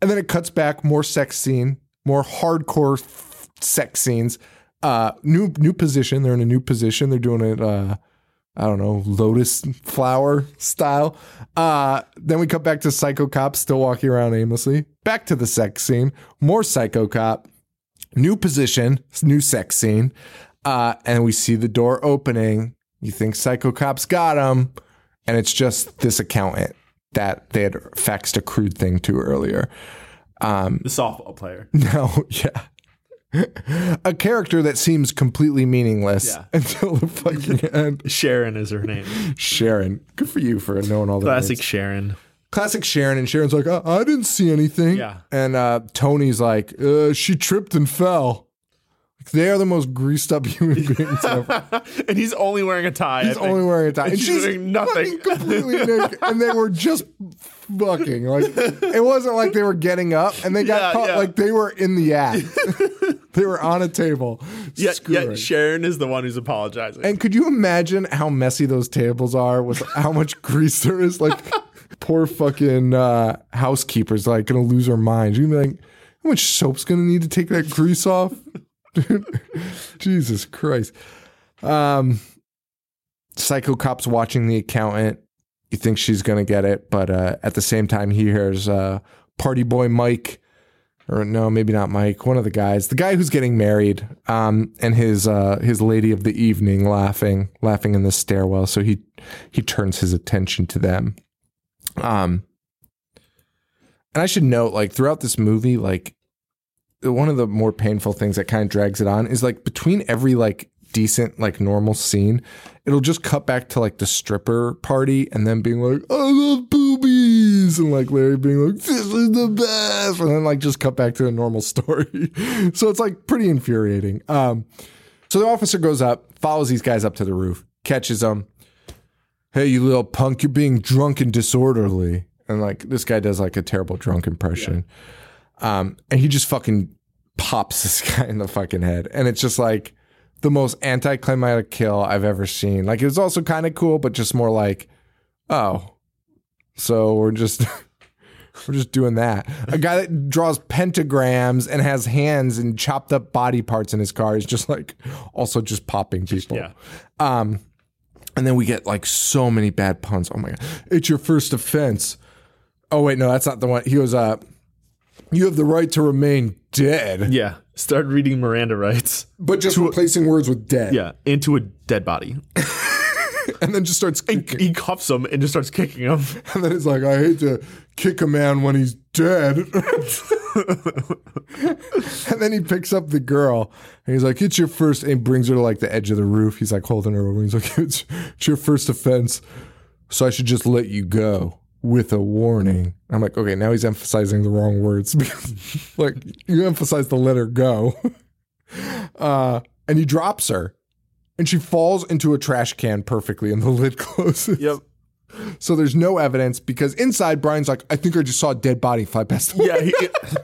And then it cuts back, more sex scene, more hardcore f- sex scenes. Uh, new new position. They're in a new position. They're doing it, uh, I don't know, lotus flower style. Uh, then we cut back to Psycho Cop, still walking around aimlessly. Back to the sex scene. More Psycho Cop. New position, new sex scene, uh, and we see the door opening. You think Psycho Cop's got him, and it's just this accountant that they had faxed a crude thing to earlier. Um, the softball player. No, yeah. A character that seems completely meaningless yeah. until the fucking end. Sharon is her name. Sharon. Good for you for knowing all the names. Classic Sharon. Classic Sharon, and Sharon's like, oh, I didn't see anything. Yeah. And uh, Tony's like, uh, she tripped and fell. Like, they are the most greased up human beings ever. And he's only wearing a tie. He's only wearing a tie. And, and she's, she's doing nothing. Completely naked. And they were just fucking. Like, it wasn't like they were getting up and they got yeah, caught. Yeah. Like they were in the act. They were on a table. Yet, yet Sharon is the one who's apologizing. And could you imagine how messy those tables are with how much grease there is? Like, poor fucking uh, housekeeper's like gonna lose her mind. She's gonna be like, how much soap's gonna need to take that grease off? Dude. Jesus Christ. Um, Psycho Cop's watching the accountant. You think she's gonna get it, but uh, at the same time, he hears uh, party boy Mike, or no, maybe not Mike, one of the guys, the guy who's getting married, um, and his uh, his lady of the evening laughing, laughing in the stairwell. So he he turns his attention to them. Um, and I should note, like, throughout this movie, like, one of the more painful things that kind of drags it on is, like, between every, like, decent, like, normal scene, it'll just cut back to, like, the stripper party and then being like, I love boobies, and, like, Larry being like, this is the best, and then, like, just cut back to a normal story. So it's, like, pretty infuriating. Um, so the officer goes up, follows these guys up to the roof, catches them. Hey, you little punk, you're being drunk and disorderly. And, like, this guy does, like, a terrible drunk impression. Yeah. Um, and he just fucking pops this guy in the fucking head. And it's just like the most anticlimactic kill I've ever seen. Like, it was also kind of cool, but just more like, oh, so we're just... We're just doing that. A guy that draws pentagrams and has hands and chopped up body parts in his car is just like also just popping people. Yeah. Um, and then we get like so many bad puns. Oh my God. It's your first offense. Oh, wait, no, that's not the one. He goes, uh, you have the right to remain dead. Yeah. Start reading Miranda rights. But just to replacing a, words with dead. Yeah. Into a dead body. And then just starts kicking. He, he cuffs him and just starts kicking him. And then it's like, I hate to kick a man when he's dead. And then he picks up the girl and he's like, it's your first, and he brings her to like the edge of the roof. He's like holding her over. He's like, it's, it's your first offense, so I should just let you go with a warning. I'm like, okay, now he's emphasizing the wrong words. Because, like, you emphasize the let her go. Uh, and he drops her. And she falls into a trash can perfectly, and the lid closes. Yep. So there's no evidence, because inside, Brian's like, I think I just saw a dead body fly past the window. Yeah.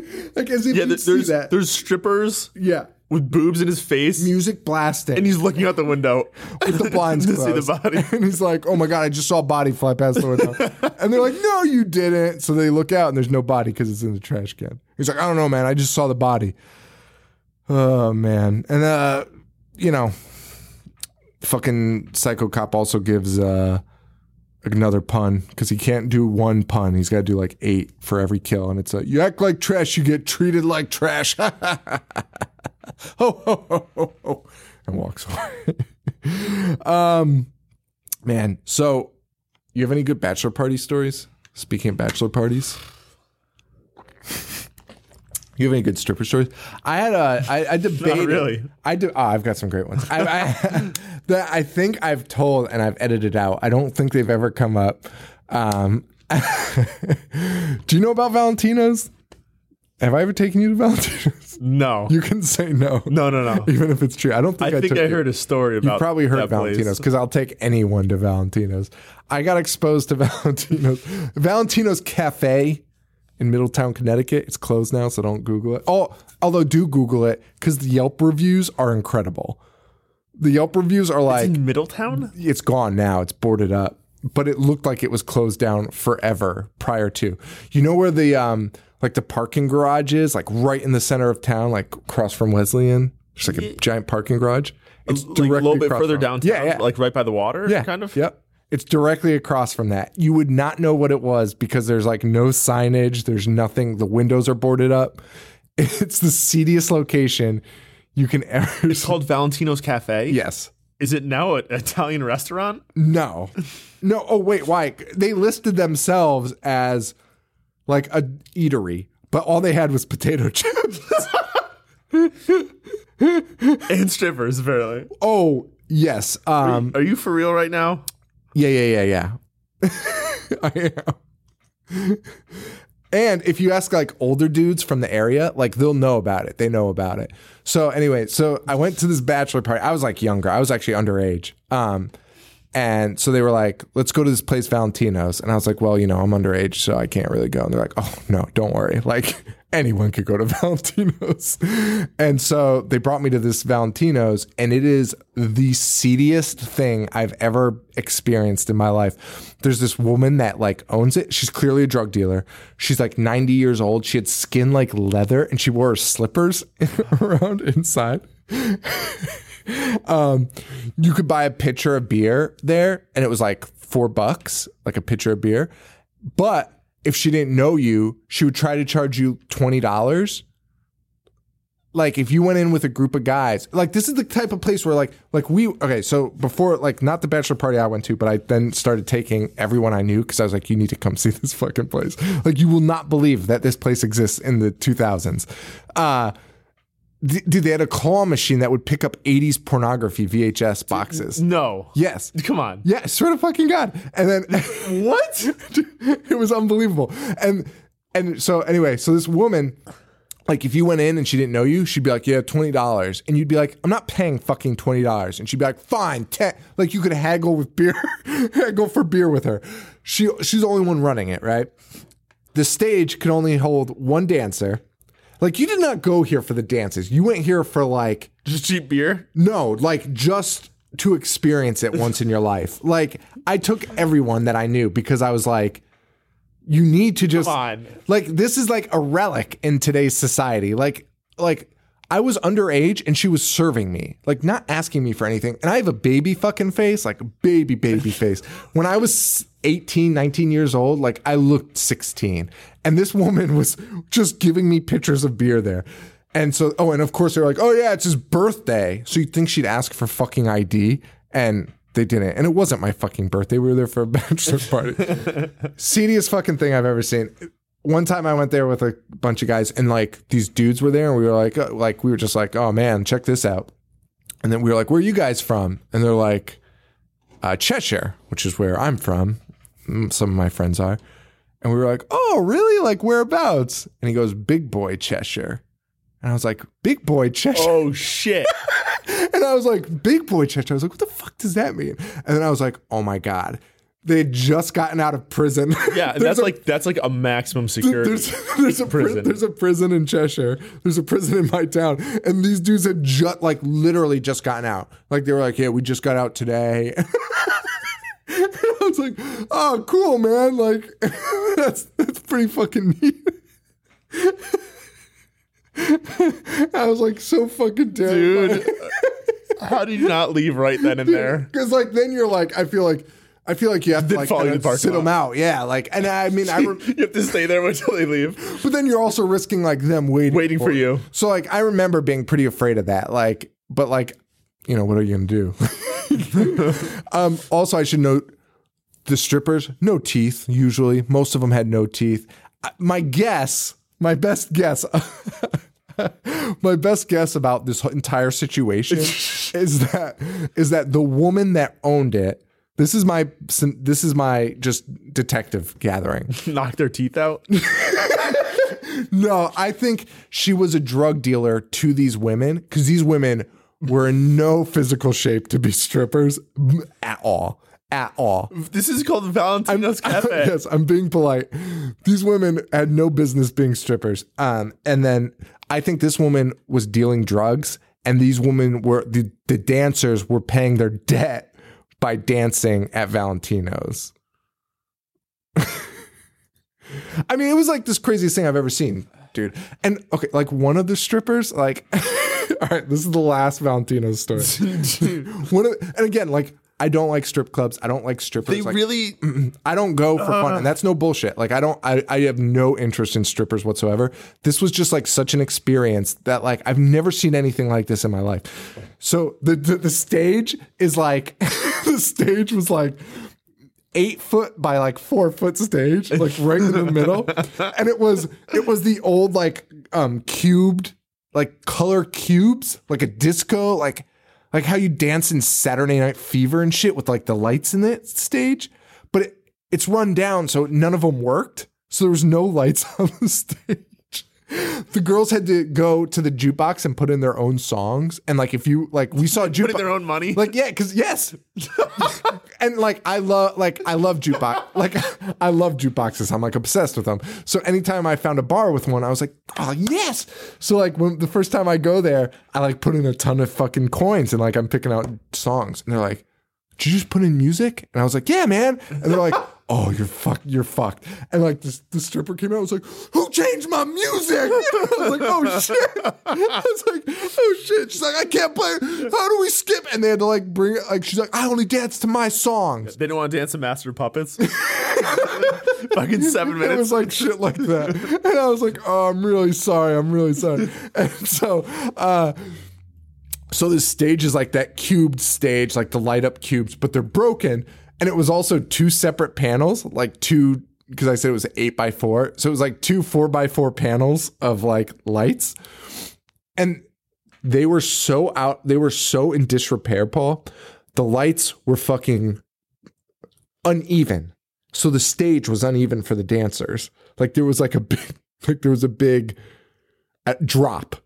He, like, as if yeah, there's, see that. There's strippers yeah. with boobs in his face. Music blasting. And he's looking out the window. With the blinds to closed. See the body. And he's like, oh my God, I just saw a body fly past the window. And they're like, no, you didn't. So they look out, and there's no body because it's in the trash can. He's like, I don't know, man. I just saw the body. Oh, man. And, uh, you know, fucking Psycho Cop also gives uh, another pun, because he can't do one pun. He's got to do like eight for every kill. And it's a, you act like trash, you get treated like trash. Ho, ho, ho, ho, ho. And walks away. um, man, so you have any good bachelor party stories? Speaking of bachelor parties. You have any good stripper stories? I had a I, I debated. Not really. I de- oh, I've got some great ones. I, I, that I think I've told and I've edited out. I don't think they've ever come up. Um, do you know about Valentino's? Have I ever taken you to Valentino's? No. You can say no. No, no, no. Even if it's true. I don't think I, I think took I heard you. A story about. You probably heard that Valentino's, because I'll take anyone to Valentino's. I got exposed to Valentino's. Valentino's Cafe. In Middletown, Connecticut. It's closed now, so don't Google it. Oh, although do Google it, because the Yelp reviews are incredible. The Yelp reviews are like... It's in Middletown? It's gone now. It's boarded up. But it looked like it was closed down forever prior to. You know where the um, like the parking garage is? Like right in the center of town, like across from Wesleyan? There's like a giant parking garage. It's like directly a little bit further downtown? Yeah, yeah. Like right by the water? Yeah, kind of? Yep. It's directly across from that. You would not know what it was, because there's like no signage. There's nothing. The windows are boarded up. It's the seediest location you can ever It's see. Called Valentino's Cafe? Yes. Is it now an Italian restaurant? No. No. Oh, wait. Why? They listed themselves as like a eatery, but all they had was potato chips. And strippers, apparently. Oh, yes. Um, are, are you for real right now? Yeah, yeah, yeah, yeah. I am. And if you ask like older dudes from the area, like they'll know about it. They know about it. So anyway, so I went to this bachelor party. I was like younger. I was actually underage. Um, and so they were like, let's go to this place, Valentino's. And I was like, well, you know, I'm underage, so I can't really go. And they're like, oh, no, don't worry. Like anyone could go to Valentino's. And so they brought me to this Valentino's, and it is the seediest thing I've ever experienced in my life. There's this woman that like owns it. She's clearly a drug dealer. She's like ninety years old. She had skin like leather, and she wore her slippers around inside. Um, you could buy a pitcher of beer there, and it was like four bucks, like a pitcher of beer. But if she didn't know you, she would try to charge you twenty dollars. Like if you went in with a group of guys, like this is the type of place where like, like we, okay. So before, like not the bachelor party I went to, but I then started taking everyone I knew, 'cause I was like, you need to come see this fucking place. Like you will not believe that this place exists in the two thousands. Uh, Dude, they had a claw machine that would pick up eighties pornography V H S boxes. No. Yes. Come on. Yeah, swear to fucking God. And then... What? It was unbelievable. And and so anyway, so this woman, like if you went in and she didn't know you, she'd be like, yeah, twenty dollars. And you'd be like, I'm not paying fucking twenty dollars. And she'd be like, fine, ten. Like you could haggle with beer, haggle for beer with her. She She's the only one running it, right? The stage could only hold one dancer. Like, you did not go here for the dances. You went here for, like... Just cheap beer? No, like, just to experience it once in your life. Like, I took everyone that I knew because I was like, you need to just... Come on. Like, this is, like, a relic in today's society. Like, like... I was underage and she was serving me, like not asking me for anything. And I have a baby fucking face, like baby, baby face. When I was eighteen, nineteen years old, like I looked sixteen. And this woman was just giving me pictures of beer there. And so, oh, and of course they're like, oh yeah, it's his birthday. So you'd think she'd ask for fucking I D. And they didn't. And it wasn't my fucking birthday. We were there for a bachelor party. Seediest fucking thing I've ever seen. One time I went there with a bunch of guys and like these dudes were there and we were like, uh, like we were just like, oh man, check this out. And then we were like, where are you guys from? And they're like, uh, Cheshire, which is where I'm from. Some of my friends are. And we were like, oh really? Like whereabouts? And he goes, big boy Cheshire. And I was like, big boy Cheshire. Oh shit. And I was like, big boy Cheshire. I was like, what the fuck does that mean? And then I was like, oh my God. They had just gotten out of prison. Yeah, that's a, like that's like a maximum security. There's, there's a prison. Pri- there's a prison in Cheshire. There's a prison in my town, and these dudes had just like literally just gotten out. Like they were like, "Yeah, we just got out today." And I was like, "Oh, cool, man! Like that's that's pretty fucking neat." I was like, so fucking terrified. Dude, how do you not leave right then and Dude, there? Because like then you're like, I feel like. I feel like you have to like, kind of the sit lot. Them out. Yeah. Like, and I mean, I re- you have to stay there until they leave. But then you're also risking like them waiting, waiting for, for you. So like, I remember being pretty afraid of that. Like, but like, you know, what are you going to do? um, also, I should note the strippers, no teeth. Usually most of them had no teeth. My guess, my best guess, my best guess about this entire situation is that, is that the woman that owned it, This is my this is my just detective gathering. Knock their teeth out? No, I think she was a drug dealer to these women because these women were in no physical shape to be strippers at all. At all. This is called Valentino's Cafe. I, yes, I'm being polite. These women had no business being strippers. Um, and then I think this woman was dealing drugs and these women were the, the dancers were paying their debt by dancing at Valentino's. I mean, it was like this craziest thing I've ever seen, dude. And okay, like one of the strippers, like, all right, this is the last Valentino's story. Dude. One of, and again, like, I don't like strip clubs. I don't like strippers. They like, really, I don't go for uh, fun. And that's no bullshit. Like, I don't, I, I have no interest in strippers whatsoever. This was just like such an experience that like, I've never seen anything like this in my life. So the, the, the stage is like, the stage was like eight foot by like four foot stage, like right in the middle. And it was, it was the old, like, um, cubed, like color cubes, like a disco, like, Like how you dance in Saturday Night Fever and shit with like the lights in the stage. But it, it's run down, so none of them worked. So there was no lights on the stage. The girls had to go to the jukebox and put in their own songs. And like if you like we saw jukebox. Put in their own money? Like, yeah, because yes. And like I love like I love jukebox. Like I love jukeboxes. I'm like obsessed with them. So anytime I found a bar with one, I was like, oh yes. So like when the first time I go there, I like put in a ton of fucking coins and like I'm picking out songs. And they're like, did you just put in music? And I was like, yeah, man. And they're like, oh, you're fucked. You're fucked. And like this, the stripper came out. I was like, who changed my music? I was like, oh shit. I was like, oh shit. She's like, I can't play. How do we skip? And they had to like bring it. Like she's like, I only dance to my songs. They don't want to dance to Master Puppets. Fucking seven minutes. It was like shit like that. And I was like, oh, I'm really sorry. I'm really sorry. And so, uh, so this stage is like that cubed stage, like the light up cubes, but they're broken. And it was also two separate panels, like two, because I said it was eight by four. So it was like two four by four panels of like lights. And they were so out, they were so in disrepair, Paul. The lights were fucking uneven. So the stage was uneven for the dancers. Like there was like a big, like there was a big drop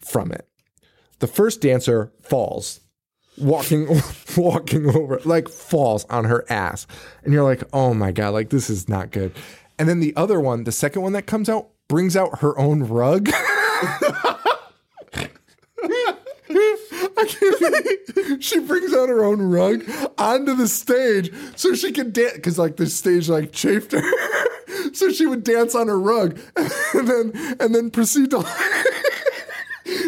from it. The first dancer falls, walking, walking over, like falls on her ass. And you're like, oh my God, like this is not good. And then the other one, the second one that comes out, brings out her own rug. I can't believe she brings out her own rug onto the stage so she can dance, because like the stage like chafed her, so she would dance on her rug and then and then proceed to.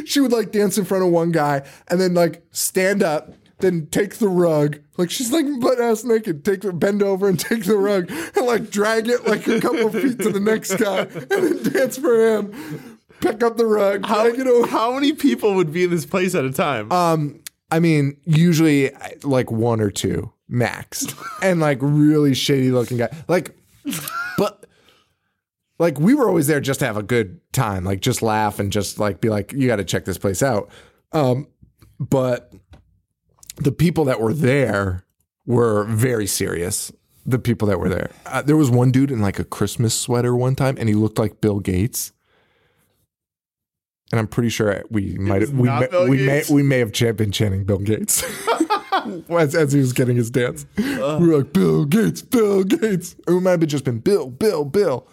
She would like dance in front of one guy and then like stand up, then take the rug, like she's like butt ass naked, take the, bend over and take the rug and like drag it like a couple feet to the next guy and then dance for him. Pick up the rug. How, it over. How many people would be in this place at a time? Um, I mean, usually like one or two max, and like really shady looking guy. Like, but like we were always there just to have a good time, like just laugh and just like be like, you got to check this place out. Um, but the people that were there were very serious. The people that were there, uh, there was one dude in like a Christmas sweater one time, and he looked like Bill Gates. And I'm pretty sure we might we may, we may we may have been chanting Bill Gates as, as he was getting his dance. Uh. We were like Bill Gates, Bill Gates. Or we might have just been Bill, Bill, Bill.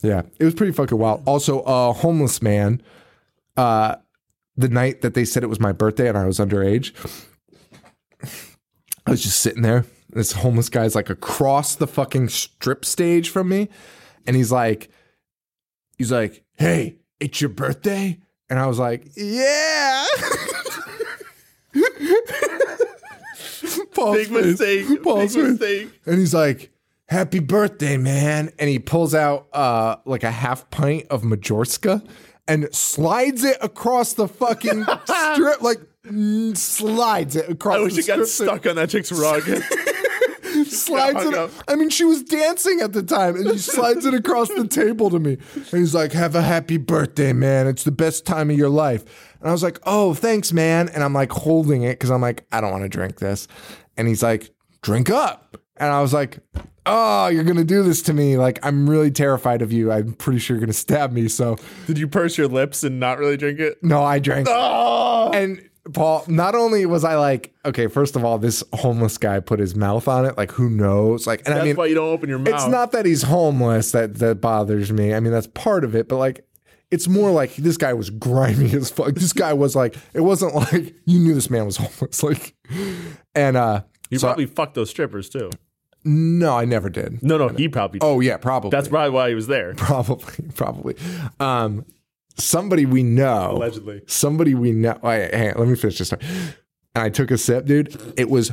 Yeah, it was pretty fucking wild. Also, a homeless man. Uh, the night that they said it was my birthday and I was underage, I was just sitting there. This homeless guy's like across the fucking strip stage from me, and he's like, he's like, hey. It's your birthday? And I was like, yeah. Paul's big face. mistake. Paul's big face. mistake. And he's like, happy birthday, man. And he pulls out uh, like a half pint of Majorska and slides it across the fucking strip. Like, mm, slides it across the strip. I wish it got stuck on that chick's rug. Slides it. I mean, she was dancing at the time, and he slides it across the table to me. And he's like, have a happy birthday, man. It's the best time of your life. And I was like, oh, thanks, man. And I'm like holding it because I'm like, I don't want to drink this. And he's like, drink up. And I was like, oh, you're going to do this to me. Like, I'm really terrified of you. I'm pretty sure you're going to stab me. So did you purse your lips and not really drink it? No, I drank oh! it. And Paul, not only was I like, okay, first of all, this homeless guy put his mouth on it. Like, who knows? Like, and that's I mean, why you don't open your mouth. It's not that he's homeless that that bothers me. I mean, that's part of it, but like, it's more like this guy was grimy as fuck. This guy was like, it wasn't like you knew this man was homeless. Like, and uh, you so probably I, fucked those strippers too. No, I never did. No, no, he probably did. Oh, yeah, probably. That's probably why he was there. Probably, probably. Um, Somebody we know, allegedly. Somebody we know. Oh, yeah, hang on, let me finish this story. And I took a sip, dude. It was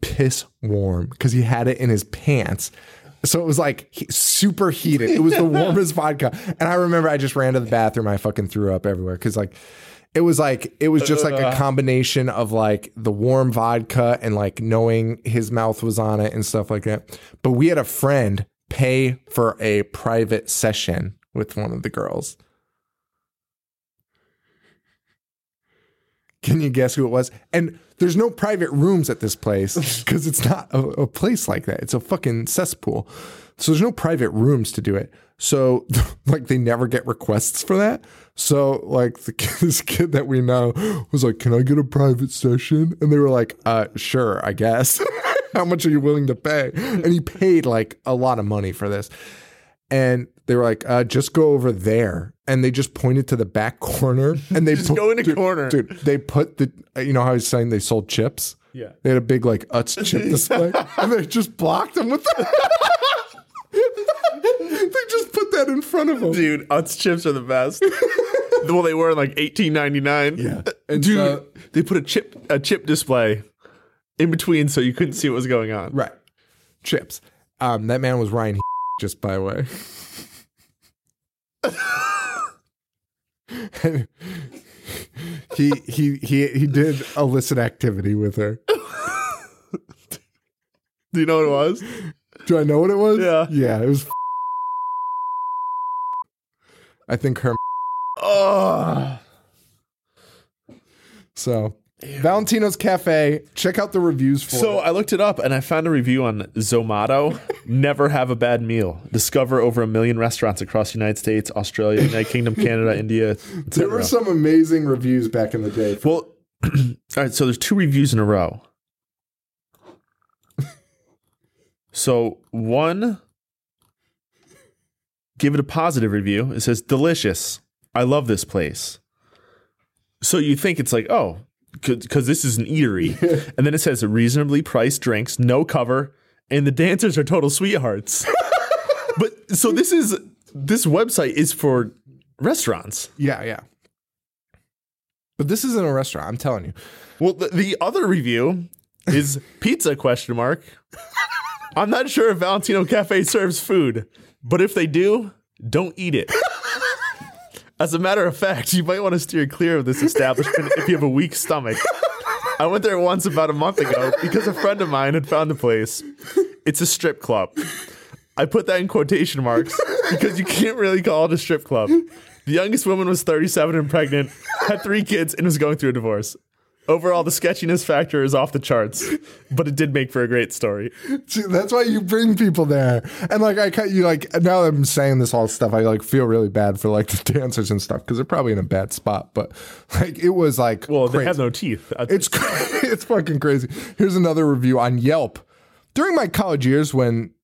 piss warm because he had it in his pants, so it was like he, super heated. It was the warmest vodka. And I remember I just ran to the bathroom. I fucking threw up everywhere because like it was like it was just like a combination of like the warm vodka and like knowing his mouth was on it and stuff like that. But we had a friend pay for a private session with one of the girls. Can you guess who it was? And there's no private rooms at this place because it's not a, a place like that. It's a fucking cesspool. So there's no private rooms to do it. So like they never get requests for that. So like the, this kid that we know was like, can I get a private session? And they were like, uh, sure, I guess. How much are you willing to pay? And he paid like a lot of money for this. And they were like, uh, just go over there. And they just pointed to the back corner. And they just put, go in the corner. Dude, they put the, you know how I was saying they sold chips? Yeah. They had a big like Utz chip display. And they just blocked them with that. They just put that in front of them. Dude, Utz chips are the best. Well, they were in like eighteen ninety-nine. Yeah. And dude, so, they put a chip, a chip display in between so you couldn't see what was going on. Right. Chips. Um, that man was Ryan. Just by way. he he he he did illicit activity with her. Do you know what it was? Do I know what it was? Yeah. Yeah, it was I think her oh. So ew. Valentino's Cafe. Check out the reviews for So it. I looked it up and I found a review on Zomato. Never have a bad meal. Discover over a million restaurants across the United States, Australia, United Kingdom, Canada, India. There were some amazing reviews back in the day. For- well, all right. So there's two reviews in a row. So one, give it a positive review. It says delicious. I love this place. So you think it's like, oh, because this is an eatery. And then it says reasonably priced drinks, no cover, and the dancers are total sweethearts. But so this is this website is for restaurants. Yeah, yeah. But this isn't a restaurant, I'm telling you. Well, the, the other review is pizza question mark. I'm not sure if Valentino's Cafe serves food, but if they do, don't eat it. As a matter of fact, you might want to steer clear of this establishment if you have a weak stomach. I went there once about a month ago because a friend of mine had found the place. It's a strip club. I put that in quotation marks because you can't really call it a strip club. The youngest woman was thirty-seven and pregnant, had three kids, and was going through a divorce. Overall, the sketchiness factor is off the charts, but it did make for a great story. See, that's why you bring people there. And like I cut you like now that I'm saying this all stuff, I like feel really bad for like the dancers and stuff because they're probably in a bad spot. But like it was like well, crazy. They have no teeth. It's it's fucking crazy. Here's another review on Yelp. During my college years, when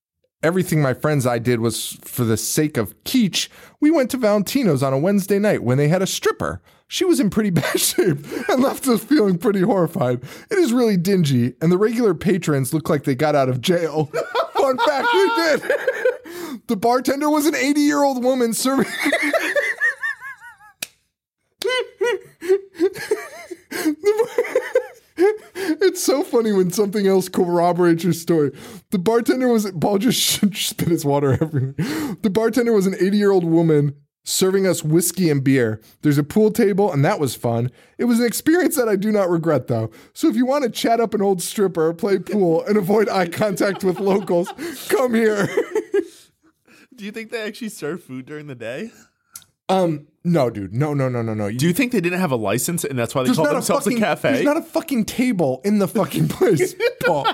everything my friends I did was for the sake of kitsch, we went to Valentino's on a Wednesday night when they had a stripper. She was in pretty bad shape and left us feeling pretty horrified. It is really dingy, and the regular patrons look like they got out of jail. Fun fact, they did. The bartender was an eighty-year-old woman serving... It's so funny when something else corroborates your story. The bartender was... Paul just spit his water everywhere. The bartender was an eighty-year-old woman serving us whiskey and beer. There's a pool table, and that was fun. It was an experience that I do not regret, though. So if you want to chat up an old stripper, play pool, and avoid eye contact with locals, come here. Do you think they actually serve food during the day? Um, no, dude. No, no, no, no, no. You, do you think they didn't have a license, and that's why they called themselves a, fucking, a cafe? There's not a fucking table in the fucking place, Paul.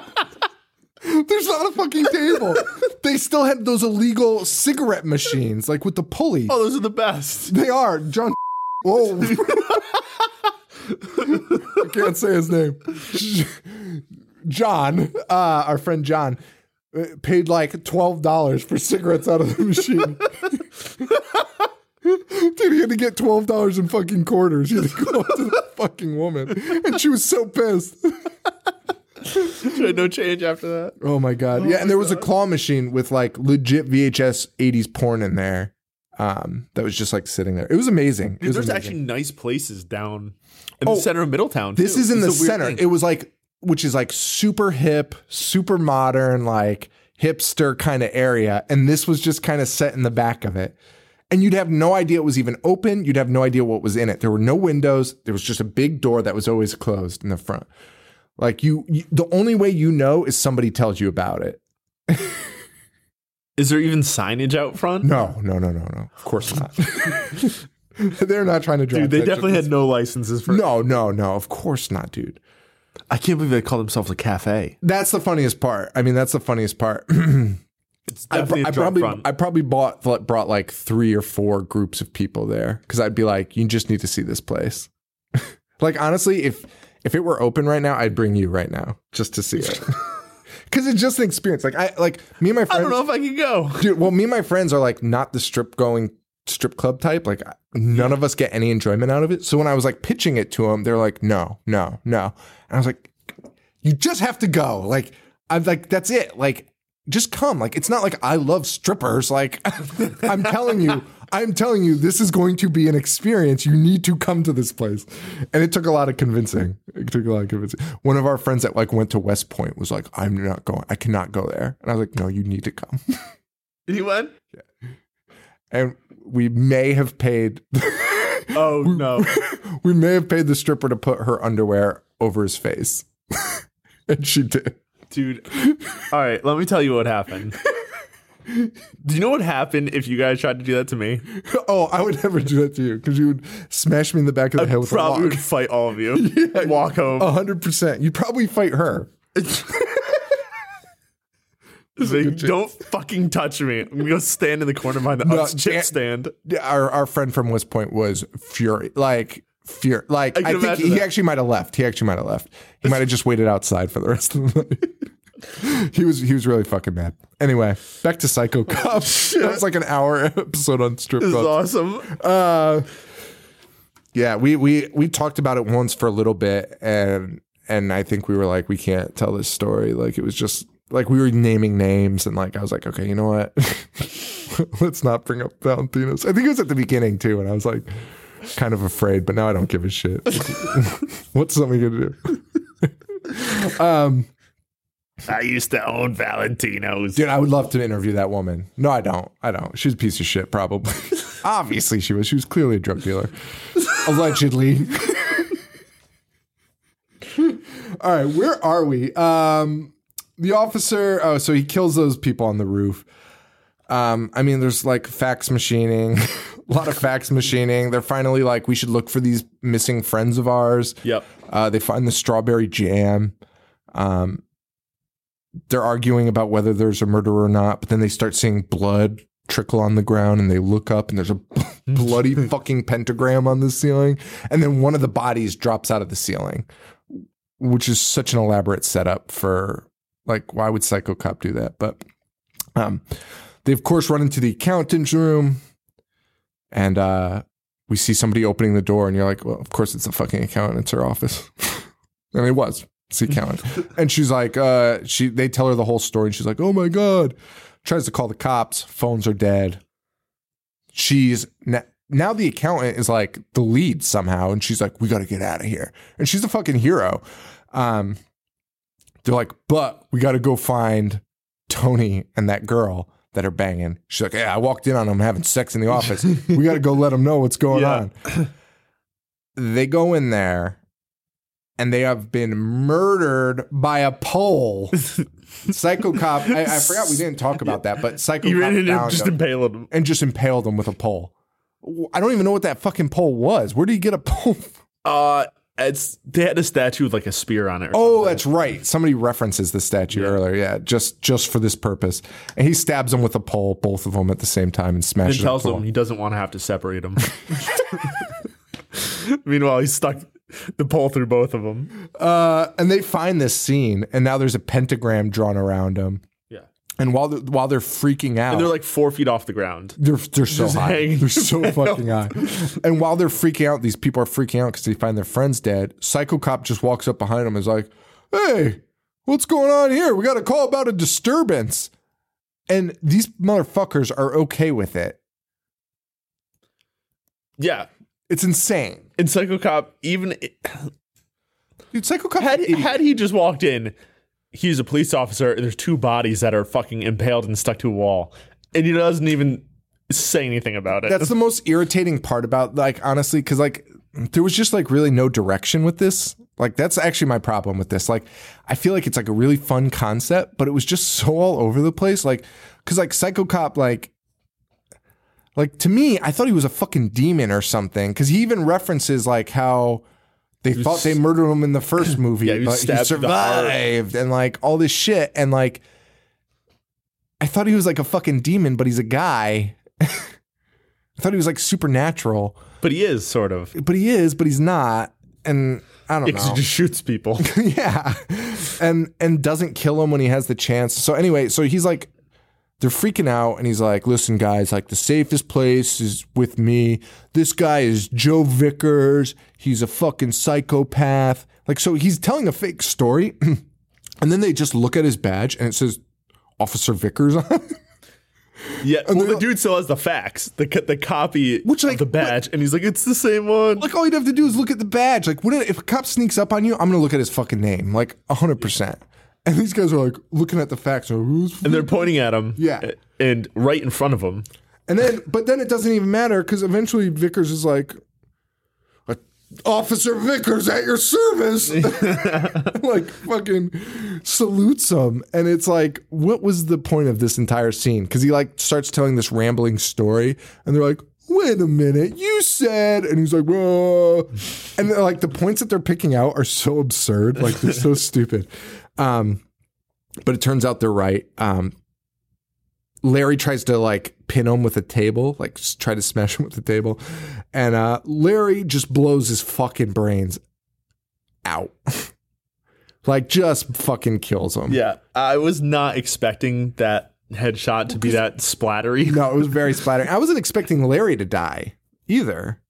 There's not a fucking table. They still had those illegal cigarette machines, like with the pulley. Oh, those are the best. They are. John. Whoa. I can't say his name. John, uh, our friend John, paid like twelve dollars for cigarettes out of the machine. Dude, he had to get twelve dollars in fucking quarters. He had to go up to that fucking woman. And she was so pissed. She had no change after that. Oh my god. Oh yeah, and there was god. a claw machine with like legit V H S eighties porn in there. Um, that was just like sitting there. It was amazing. Dude, it was there's amazing. actually nice places down in oh, the center of Middletown. Too. This is in it's the center. Thing. It was like which is like super hip, super modern, like hipster kind of area. And this was just kind of set in the back of it. And you'd have no idea it was even open. You'd have no idea what was in it. There were no windows. There was just a big door that was always closed in the front. Like you, you, the only way you know is somebody tells you about it. Is there even signage out front? No, no, no, no, no. Of course not. They're not trying to drive. Dude, they definitely had no licenses for. No, no, no. Of course not, dude. I can't believe they call themselves a cafe. That's the funniest part. I mean, that's the funniest part. It's definitely I, I probably, front. I probably bought brought like three or four groups of people there because I'd be like, you just need to see this place. Like honestly, if. If it were open right now, I'd bring you right now just to see it. Because it's just an experience. Like I, like me and my friends. I don't know if I can go. Dude, well, me and my friends are like not the strip going strip club type. Like none of us get any enjoyment out of it. So when I was like pitching it to them, they're like, no, no, no. And I was like, you just have to go. Like I'm like, that's it. Like just come. Like it's not like I love strippers. Like I'm telling you. I'm telling you, this is going to be an experience. You need to come to this place. And it took a lot of convincing. It took a lot of convincing. One of our friends that like went to West Point was like, I'm not going. I cannot go there. And I was like, no, you need to come. You went? Yeah. And we may have paid. Oh, we, no. We may have paid the stripper to put her underwear over his face. And she did. Dude. All right. Let me tell you what happened. Do you know what happened if you guys tried to do that to me? Oh, I would never do that to you because you would smash me in the back of the I head with a lock. I probably would fight all of you. Yeah, and walk home. one hundred percent. You'd probably fight her. Like, don't fucking touch me. I'm going to go stand in the corner behind the no, Utz chip Dan, stand. Our, our friend from West Point was furious. Like, fur- like I, I think he, he actually might have left. He actually might have left. He might have just waited outside for the rest of the night. He was he was really fucking mad. Anyway, back to Psycho Cop. That was like an hour episode on strip clubs. This is awesome. Uh, yeah, we we we talked about it once for a little bit, and and I think we were like, we can't tell this story. Like it was just like we were naming names, and like I was like, okay, you know what? Let's not bring up Valentino's. I think it was at the beginning too, and I was like, kind of afraid, but now I don't give a shit. What's something gonna do? um. I used to own Valentino's. Dude, I would love to interview that woman. No, I don't. I don't. She's a piece of shit, probably. Obviously, she was. She was clearly a drug dealer. Allegedly. All right, where are we? Um, the officer, oh, so he kills those people on the roof. Um, I mean, there's like fax machining, a lot of fax machining. They're finally like, we should look for these missing friends of ours. Yep. Uh, they find the strawberry jam. Um, They're arguing about whether there's a murderer or not, but then they start seeing blood trickle on the ground, and they look up, and there's a bloody fucking pentagram on the ceiling, and then one of the bodies drops out of the ceiling, which is such an elaborate setup for, like, why would Psycho Cop do that? But um, they, of course, run into the accountant's room, and uh, we see somebody opening the door, and you're like, well, of course it's the fucking accountant. It's her office. And it was. See count. And she's like, uh, she they tell her the whole story, and she's like, oh my God. Tries to call the cops, phones are dead. She's now, now the accountant is like the lead somehow, and she's like, we gotta get out of here. And she's a fucking hero. Um, they're like, but we gotta go find Tony and that girl that are banging. She's like, yeah, I walked in on them having sex in the office. We gotta go let them know what's going yeah. on. They go in there. And they have been murdered by a pole. Psycho Cop. I, I forgot we didn't talk about that, but Psycho you Cop found just impaled him. And just impaled him with a pole. I don't even know what that fucking pole was. Where do you get a pole from? Uh, it's they had a statue with like a spear on it. Oh, something. That's right. Somebody references the statue yeah. earlier. Yeah, just just for this purpose. And he stabs them with a pole, both of them at the same time, and smashes. And tells them he doesn't want to have to separate them. Meanwhile, he's stuck. The pole through both of them. Uh, and they find this scene, and now there's a pentagram drawn around them. Yeah. And while they're, while they're freaking out. And they're like four feet off the ground. They're they're so just high. They're so down. Fucking high. And while they're freaking out, these people are freaking out because they find their friends dead. Psycho Cop just walks up behind them and is like, hey, what's going on here? We got a call about a disturbance. And these motherfuckers are okay with it. Yeah. It's insane. And Psycho Cop, even... Dude, Psycho Cop... Had, had he just walked in, he's a police officer, and there's two bodies that are fucking impaled and stuck to a wall. And he doesn't even say anything about it. That's the most irritating part about, like, honestly, because, like, there was just, like, really no direction with this. Like, that's actually my problem with this. Like, I feel like it's, like, a really fun concept, but it was just so all over the place. Like, because, like, Psycho Cop, like... Like, to me, I thought he was a fucking demon or something, because he even references, like, how they was, thought they murdered him in the first movie, yeah, he but he survived, and, like, all this shit, and, like, I thought he was, like, a fucking demon, but he's a guy. I thought he was, like, supernatural. But he is, sort of. But he is, but he's not, and... I don't know. Because he just shoots people. Yeah. And and doesn't kill him when he has the chance. So, anyway, so he's, like... They're freaking out, and he's like, listen, guys, like, the safest place is with me. This guy is Joe Vickers. He's a fucking psychopath. Like, so he's telling a fake story, and then they just look at his badge, and it says Officer Vickers on it. Yeah, and well, the dude still has the fax, the the copy which, like, of the badge, what? And he's like, it's the same one. Like, all you'd have to do is look at the badge. Like, what if a cop sneaks up on you, I'm going to look at his fucking name, like, one hundred percent. And these guys are like looking at the facts, and they're pointing at him. Yeah, and right in front of him. And then, but then it doesn't even matter because eventually Vickers is like, "Officer Vickers at your service," like fucking salutes him. And it's like, what was the point of this entire scene? Because he like starts telling this rambling story, and they're like, "Wait a minute, you said," and he's like, "Whoa," and like the points that they're picking out are so absurd, like they're so stupid. Um, but it turns out they're right. Um, Larry tries to like pin him with a table, like try to smash him with the table. And, uh, Larry just blows his fucking brains out, Like, just fucking kills him. Yeah. I was not expecting that headshot to be that splattery. No, it was very splattery. I wasn't expecting Larry to die either.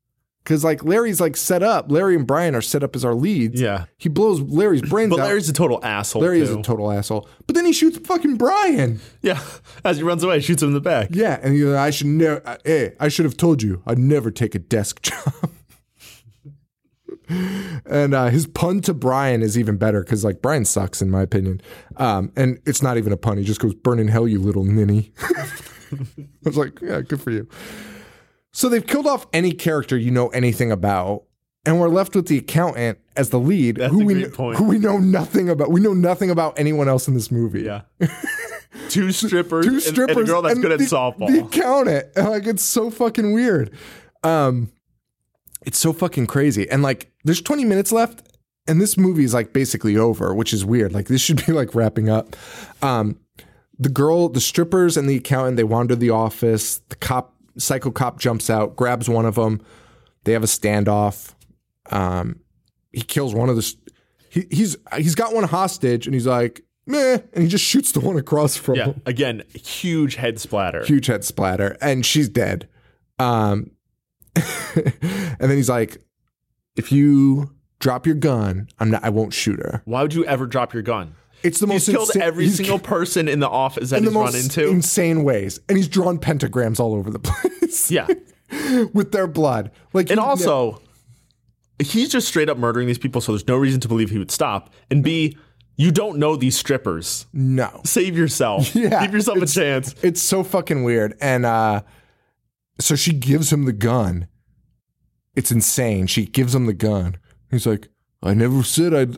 Because, like, Larry's, like, set up. Larry and Brian are set up as our leads. Yeah. He blows Larry's brains out. But Larry's out. a total asshole, Larry too. is a total asshole. But then he shoots fucking Brian. Yeah. As he runs away, he shoots him in the back. Yeah. And he's like, I should never... I, hey, I should have told you. I'd never take a desk job. And uh, his pun to Brian is even better because, like, Brian sucks, in my opinion. Um, and it's not even a pun. He just goes, burn in hell, you little ninny. I was like, yeah, good for you. So they've killed off any character you know anything about, and we're left with the accountant as the lead, That's who, a we great kn- point. who we know nothing about. We know nothing about anyone else in this movie. Yeah. Two strippers, Two strippers and, and a girl that's good at the, softball. The accountant. Like, it's so fucking weird. Um, it's so fucking crazy. And, like, there's twenty minutes left, and this movie is, like, basically over, which is weird. Like, this should be, like, wrapping up. Um, the girl, the strippers and the accountant, they wander the office. The cop... Psycho Cop jumps out, grabs one of them. They have a standoff. Um, he kills one of the... St- he, he's he's got one hostage, and he's like, meh, and he just shoots the one across from yeah, him. Again, huge head splatter. Huge head splatter, and she's dead. Um, and then he's like, if you drop your gun, I'm not. I won't shoot her. Why would you ever drop your gun? It's the he's most killed insa- every he's single ki- person in the office that in he's run into. Insane ways. And he's drawn pentagrams all over the place. Yeah. With their blood. Like, and he, also, yeah. he's just straight up murdering these people, so there's no reason to believe he would stop. And B, you don't know these strippers. No. Save yourself. Yeah. Give yourself a chance. It's so fucking weird. And uh, so she gives him the gun. It's insane. She gives him the gun. He's like, I never said I'd.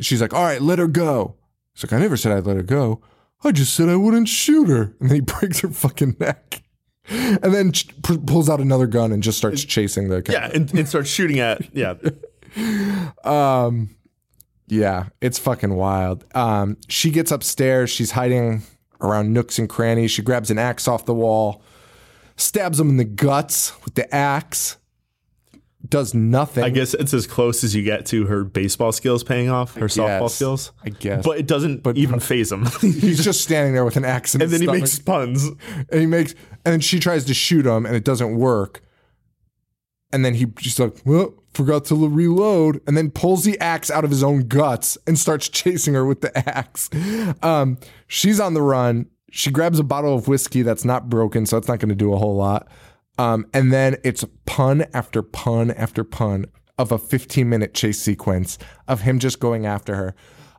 She's like, all right, let her go. He's like, I never said I'd let her go. I just said I wouldn't shoot her. And then he breaks her fucking neck. And then ch- p- pulls out another gun and just starts chasing the guy. Yeah, and, and starts shooting at, yeah. um, yeah, it's fucking wild. Um, she gets upstairs. She's hiding around nooks and crannies. She grabs an axe off the wall, stabs him in the guts with the axe. Does nothing. I guess it's as close as you get to her baseball skills paying off, her softball skills. I guess. But it doesn't but even phase him. He's just standing there with an axe in his stomach. And then he makes puns. And he makes, and she tries to shoot him, and it doesn't work. And then he just like, well, forgot to reload, and then pulls the axe out of his own guts and starts chasing her with the axe. Um, she's on the run. She grabs a bottle of whiskey that's not broken, so it's not going to do a whole lot. Um, and then it's pun after pun after pun of a fifteen-minute chase sequence of him just going after her.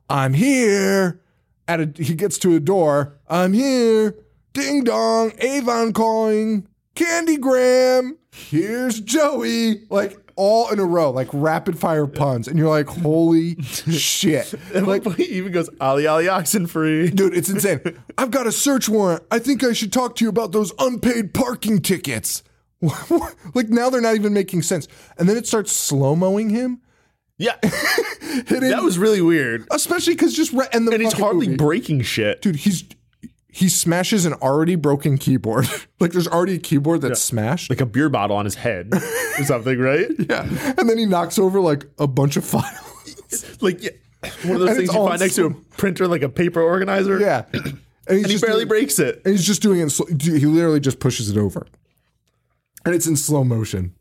I'm here. At a, he gets to a door. I'm here. Ding dong. Avon calling. Candy Graham. Here's Joey. Like, all in a row. Like, rapid-fire puns. And you're like, holy shit. And like, he even goes, ollie, ollie, oxen free. Dude, it's insane. I've got a search warrant. I think I should talk to you about those unpaid parking tickets. Like, now they're not even making sense. And then it starts slow-moing him. Yeah. That was really weird. Especially because just... Re- and the and he's hardly movie. breaking shit. Dude, he's... He smashes an already broken keyboard. Like, there's already a keyboard that's yeah. smashed. Like a beer bottle on his head or something, right? Yeah. And then he knocks over, like, a bunch of files. Like, yeah. One of those and things you find next some... to a printer, like a paper organizer. Yeah. And, and he barely doing, breaks it. And he's just doing it in slow... He literally just pushes it over. And it's in slow motion.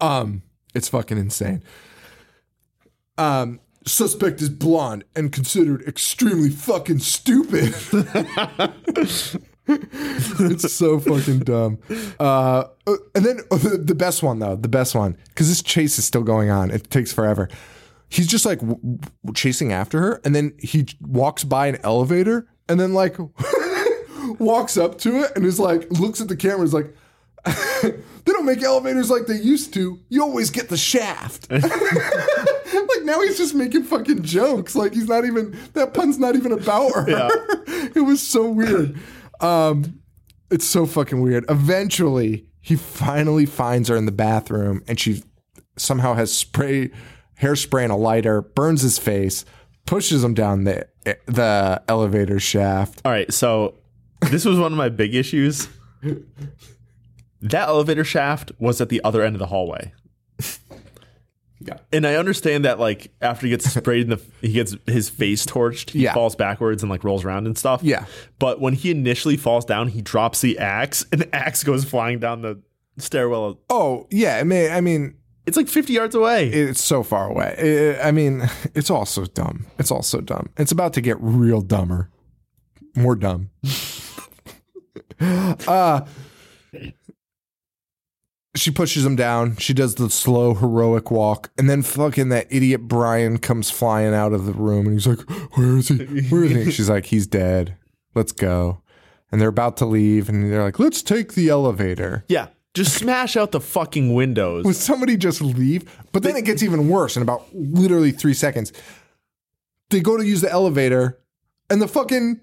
Um, It's fucking insane. Um... Suspect is blonde and considered extremely fucking stupid. It's so fucking dumb. Uh, and then the best one, though, the best one, because this chase is still going on. It takes forever. He's just like w- w- chasing after her, and then he walks by an elevator and then like walks up to it and is like, looks at the camera and is like, they don't make elevators like they used to. You always get the shaft. Like, now he's just making fucking jokes. Like, he's not even... That pun's not even about her. Yeah. It was so weird. Um, it's so fucking weird. Eventually, he finally finds her in the bathroom, and she somehow has spray, hairspray and a lighter, burns his face, pushes him down the, the elevator shaft. All right, so this was one of my big issues. That elevator shaft was at the other end of the hallway. Yeah. And I understand that, like, after he gets sprayed in the, he gets his face torched, he yeah. falls backwards and, like, rolls around and stuff. Yeah. But when he initially falls down, he drops the axe, and the axe goes flying down the stairwell. Oh, yeah. I mean, I mean, it's like fifty yards away. It's so far away. It, I mean, it's all so dumb. It's all so dumb. It's about to get real dumber. More dumb. uh, she pushes him down. She does the slow, heroic walk. And then fucking that idiot Brian comes flying out of the room. And he's like, where is he? Where is he? She's like, he's dead. Let's go. And they're about to leave. And they're like, let's take the elevator. Yeah. Just smash out the fucking windows. Would somebody just leave? But then it gets even worse in about literally three seconds. They go to use the elevator. And the fucking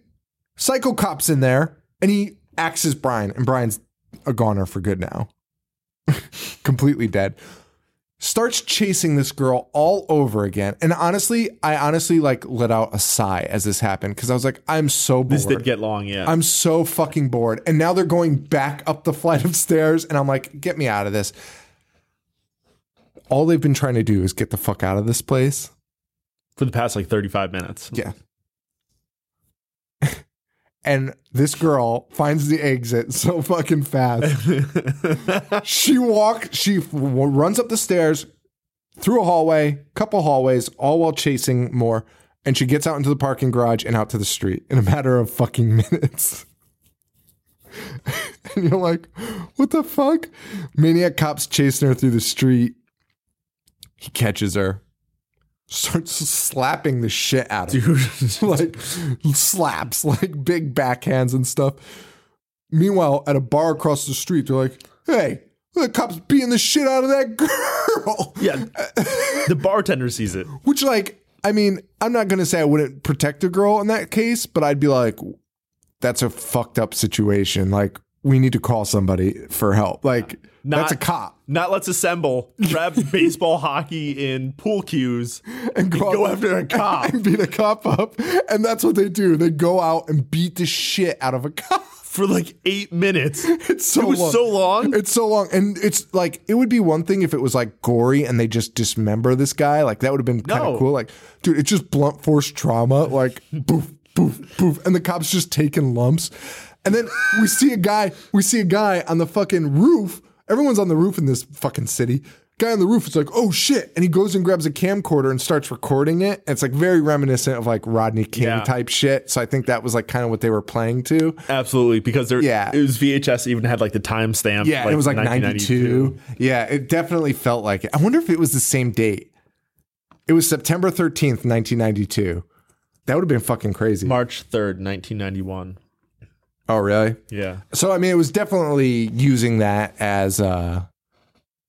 psycho cop's in there. And he axes Brian. And Brian's a goner for good now. Completely dead. Starts chasing this girl all over again. And honestly, I honestly like let out a sigh as this happened because I was like, I'm so bored. This did get long, yeah. I'm so fucking bored. And now they're going back up the flight of stairs and I'm like, get me out of this. All they've been trying to do is get the fuck out of this place. For the past like thirty-five minutes. Yeah. And this girl finds the exit so fucking fast. She walks, she runs up the stairs, through a hallway, couple hallways, all while chasing more. And she gets out into the parking garage and out to the street in a matter of fucking minutes. And you're like, what the fuck? Maniac cop's chasing her through the street. He catches her. Starts slapping the shit out of Dude. Him. Like slaps, like big backhands and stuff. Meanwhile, at a bar across the street, they're like, hey, the cop's beating the shit out of that girl. Yeah. The bartender sees it. Which, like, I mean, I'm not going to say I wouldn't protect a girl in that case, but I'd be like, that's a fucked up situation. Like, we need to call somebody for help. Like, not, that's a cop. Not let's assemble, grab baseball, hockey, and pool cues, and go, and go after a cop. And beat a cop up. And that's what they do. They go out and beat the shit out of a cop. For like eight minutes. It's so long. It was long. so long. It's so long. And it's like, it would be one thing if it was like gory and they just dismember this guy. Like, that would have been kind of no. cool. Like, dude, it's just blunt force trauma. Like, poof, poof, poof. And the cop's just taking lumps. And then we see a guy, we see a guy on the fucking roof. Everyone's on the roof in this fucking city. Guy on the roof is like, oh shit. And he goes and grabs a camcorder and starts recording it. And it's like very reminiscent of like Rodney King yeah. type shit. So I think that was like kind of what they were playing to. Absolutely. Because there, yeah. it was V H S even had like the timestamp. Yeah. Like, it was like ninety-two. Yeah. It definitely felt like it. I wonder if it was the same date. It was September thirteenth, nineteen ninety-two. That would have been fucking crazy. March third, nineteen ninety-one. Oh, really? Yeah. So, I mean, it was definitely using that as uh,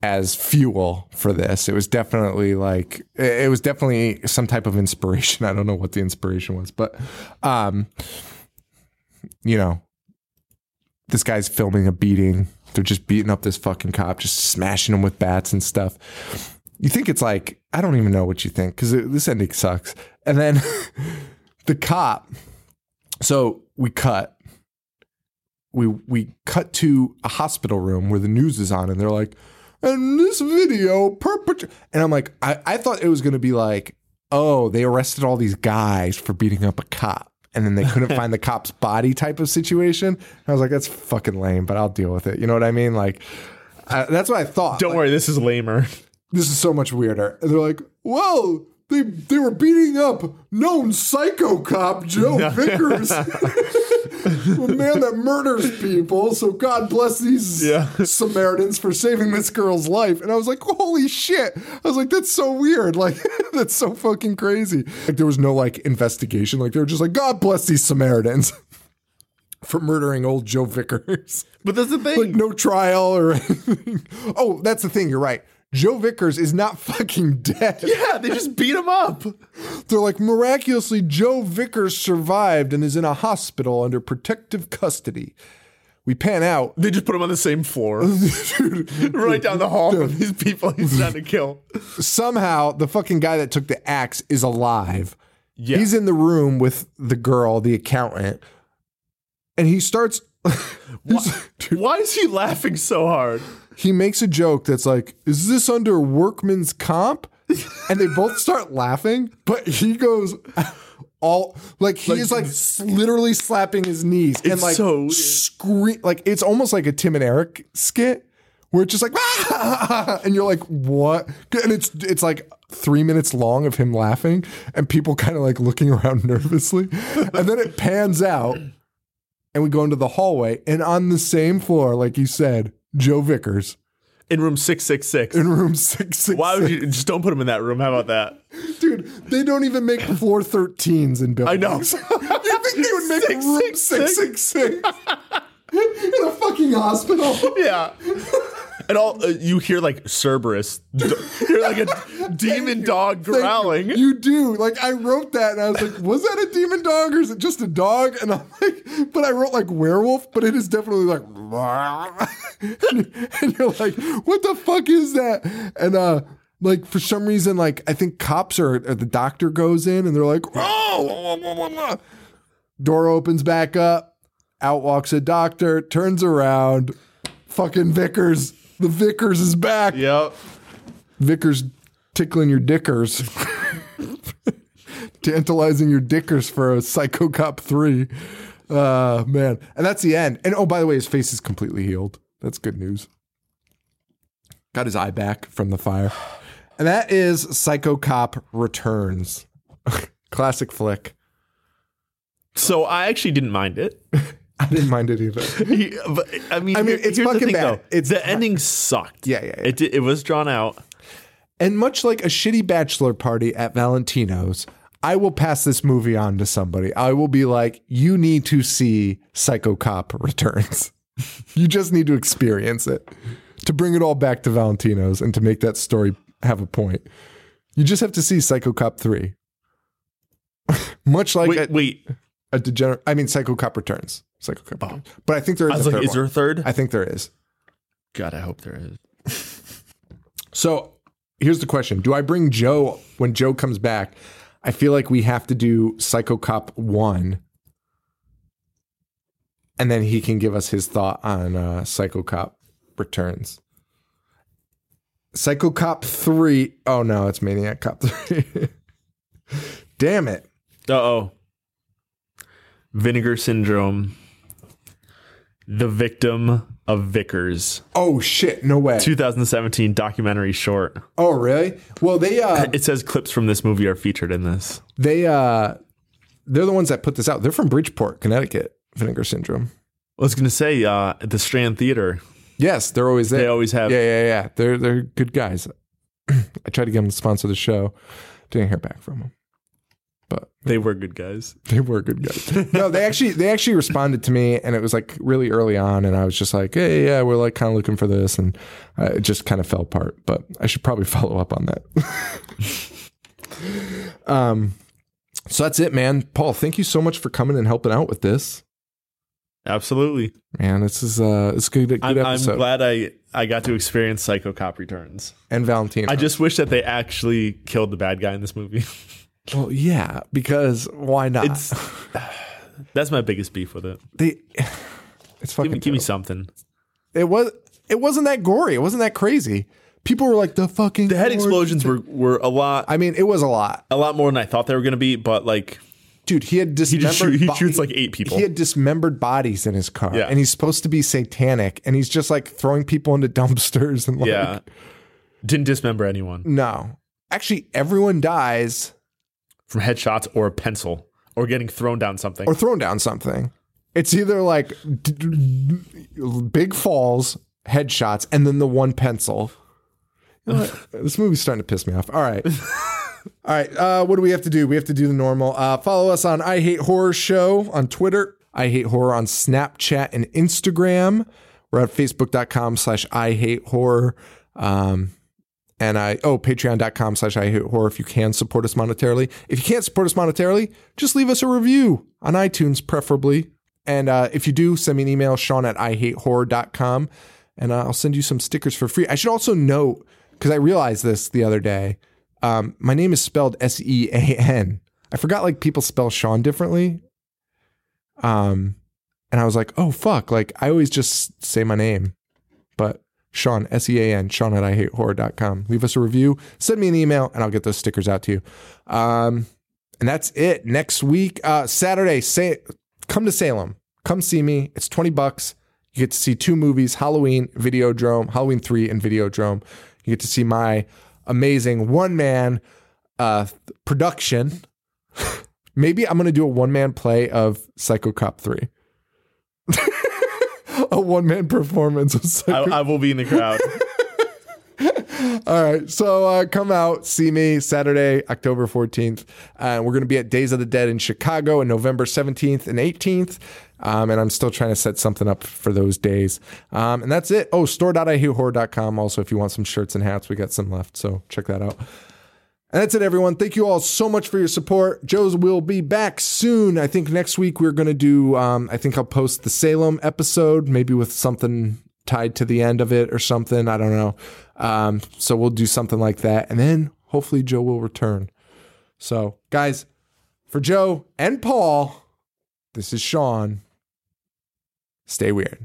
as fuel for this. It was definitely like, it was definitely some type of inspiration. I don't know what the inspiration was, but, um, you know, this guy's filming a beating. They're just beating up this fucking cop, just smashing him with bats and stuff. You think it's like, I don't even know what you think, because this ending sucks. And then the cop, so we cut. We we cut to a hospital room where the news is on, and they're like, and this video perpetr-. And I'm like, I, I thought it was going to be like, oh, they arrested all these guys for beating up a cop, and then they couldn't find the cop's body type of situation. And I was like, that's fucking lame, but I'll deal with it. You know what I mean? Like, I, that's what I thought. Don't like, worry, this is lamer. This is so much weirder. And they're like, whoa. They they were beating up known psycho cop Joe Vickers, a man that murders people. So God bless these yeah. Samaritans for saving this girl's life. And I was like, holy shit. I was like, that's so weird. Like, that's so fucking crazy. Like, there was no like investigation. Like, they were just like, God bless these Samaritans for murdering old Joe Vickers. But that's the thing. Like, no trial or anything. Oh, that's the thing. You're right. Joe Vickers is not fucking dead. Yeah, they just beat him up. They're like, miraculously, Joe Vickers survived and is in a hospital under protective custody. We pan out. They just put him on the same floor. Dude. Right down the hall from these people he's trying to kill. Somehow, the fucking guy that took the axe is alive. Yeah. He's in the room with the girl, the accountant, and he starts... Why, why is he laughing so hard? He makes a joke that's like, is this under workman's comp? and they both start laughing, but he goes all like he's like, like literally slapping his knees and like so scream like it's almost like a Tim and Eric skit where it's just like ah! And you're like, what? And it's it's like three minutes long of him laughing and people kind of like looking around nervously, and then it pans out and we go into the hallway, and on the same floor, like you said, Joe Vickers. In room six six six. In room six six six. Why would you just don't put him in that room? How about that? Dude, they don't even make floor thirteens in buildings. I know. You think they would make six, room six six six in a fucking hospital? Yeah. And all uh, you hear like Cerberus. D- you're like a demon dog growling. You. you do. Like I wrote that and I was like, was that a demon dog or is it just a dog? And I'm like, but I wrote like werewolf, but it is definitely like and, and you're like, what the fuck is that? And uh like for some reason, like I think cops or, or the doctor goes in and they're like, oh, door opens back up, out walks a doctor, turns around, fucking Vickers. The Vickers is back. Yep. Vickers tickling your dickers. Tantalizing your dickers for a Psycho Cop three. Uh, man. And that's the end. And oh, by the way, his face is completely healed. That's good news. Got his eye back from the fire. And that is Psycho Cop Returns. Classic flick. So I actually didn't mind it. I didn't mind it either. He, but, I mean, I mean, it's fucking thing, bad. Though, it's the ending sucked. Yeah, yeah, yeah. It did, it was drawn out. And much like a shitty bachelor party at Valentino's, I will pass this movie on to somebody. I will be like, you need to see Psycho Cop Returns. You just need to experience it to bring it all back to Valentino's and to make that story have a point. You just have to see Psycho Cop three. Much like wait, a, wait. a degenerate. I mean, Psycho Cop Returns. Psycho Cop. Oh. But I think there is I was a like, third is there a third? I think there is. God, I hope there is. So here's the question. Do I bring Joe when Joe comes back? I feel like we have to do Psycho Cop one. And then he can give us his thought on uh, Psycho Cop Returns. Psycho Cop three. Oh, no, it's Maniac Cop three. Damn it. Uh-oh. Vinegar Syndrome. The Victim of Vickers. Oh, shit. No way. two thousand seventeen documentary short. Oh, really? Well, they... Uh, it says clips from this movie are featured in this. They, uh, they're the ones that put this out. They're from Bridgeport, Connecticut, Vinegar Syndrome. I was going to say, uh, at the Strand Theater. Yes, they're always there. They always have. Yeah, yeah, yeah. They're, they're good guys. I tried to get them to sponsor the show. Didn't hear back from them. But they were good guys. They were good guys. No, they actually they actually responded to me, and it was like really early on, and I was just like, hey, yeah, we're like kind of looking for this, and uh, it just kind of fell apart. But I should probably follow up on that. um, so that's it, man. Paul, thank you so much for coming and helping out with this. Absolutely, man. This is uh, it's good. good I'm, episode. I'm glad I I got to experience Psycho Cop Returns and Valentino. I just wish that they actually killed the bad guy in this movie. Well, yeah, because why not? It's, that's my biggest beef with it. They, it's fucking. Give me, give me something. It was. It wasn't that gory. It wasn't that crazy. People were like the fucking. The head explosions were, were a lot. I mean, it was a lot. A lot more than I thought they were going to be. But like, dude, he had dismembered. He, shoot, he shoots like eight people. He had dismembered bodies in his car, yeah. And he's supposed to be satanic, and he's just like throwing people into dumpsters and like. Yeah. Didn't dismember anyone. No, actually, everyone dies. From headshots or a pencil or getting thrown down something. Or thrown down something. It's either like d- d- d- big falls, headshots, and then the one pencil. Uh, this movie's starting to piss me off. All right. All right. Uh, what do we have to do? We have to do the normal. Uh, follow us on I Hate Horror Show on Twitter. I Hate Horror on Snapchat and Instagram. We're at facebook.com slash I Hate Horror. Um And I, oh, patreon.com slash I Hate Horror if you can support us monetarily. If you can't support us monetarily, just leave us a review on iTunes, preferably. And uh, if you do, send me an email, Sean at I hate horror dot com, and uh, I'll send you some stickers for free. I should also note, because I realized this the other day, um, my name is spelled S E A N. I forgot, like, people spell Sean differently. Um, and I was like, oh, fuck. Like, I always just say my name. But Sean, S E A N, Sean at I hate horror dot com. Leave us a review, send me an email, and I'll get those stickers out to you. Um, and that's it. Next week, uh, Saturday, sa- come to Salem. Come see me. It's twenty bucks. You get to see two movies, Halloween, Videodrome, Halloween three and Videodrome. You get to see my amazing one-man uh, production. Maybe I'm going to do a one-man play of Psycho Cop three. A one-man performance of Psycho I, I will be in the crowd. All right. So uh, come out, see me Saturday, October fourteenth. Uh, we're going to be at Days of the Dead in Chicago on November seventeenth and eighteenth. Um, and I'm still trying to set something up for those days. Um, and that's it. Oh, store dot I hate horror dot com. Also, if you want some shirts and hats, we got some left. So check that out. And that's it, everyone. Thank you all so much for your support. Joe's will be back soon. I think next week we're going to do, um, I think I'll post the Salem episode, maybe with something tied to the end of it or something. I don't know. Um, so we'll do something like that. And then hopefully Joe will return. So, guys, for Joe and Paul, this is Sean. Stay weird.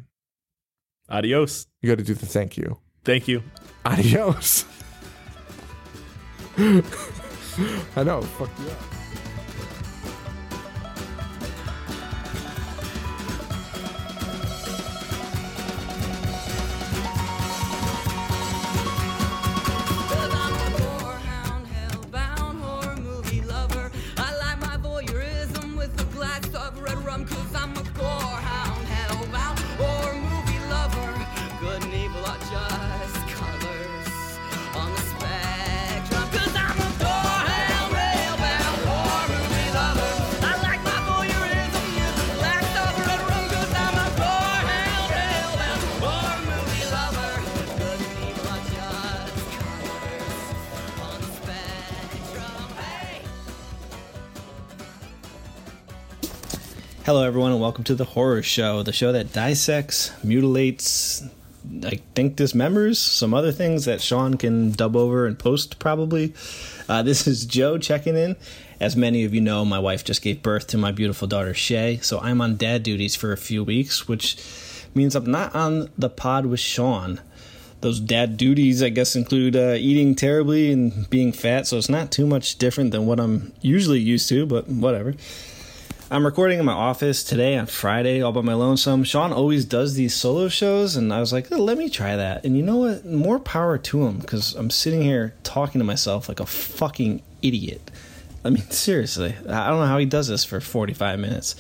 Adios. You got to do the thank you. Thank you. Adios. I know, fuck you up. Hello, everyone, and welcome to The Horror Show, the show that dissects, mutilates, I think dismembers, some other things that Sean can dub over and post, probably. Uh, this is Joe checking in. As many of you know, my wife just gave birth to my beautiful daughter, Shay, so I'm on dad duties for a few weeks, which means I'm not on the pod with Sean. Those dad duties, I guess, include uh, eating terribly and being fat, so it's not too much different than what I'm usually used to, but whatever. I'm recording in my office today on Friday, all by my lonesome. Sean always does these solo shows, and I was like, let me try that. And you know what? More power to him, because I'm sitting here talking to myself like a fucking idiot. I mean, seriously, I don't know how he does this for forty-five minutes.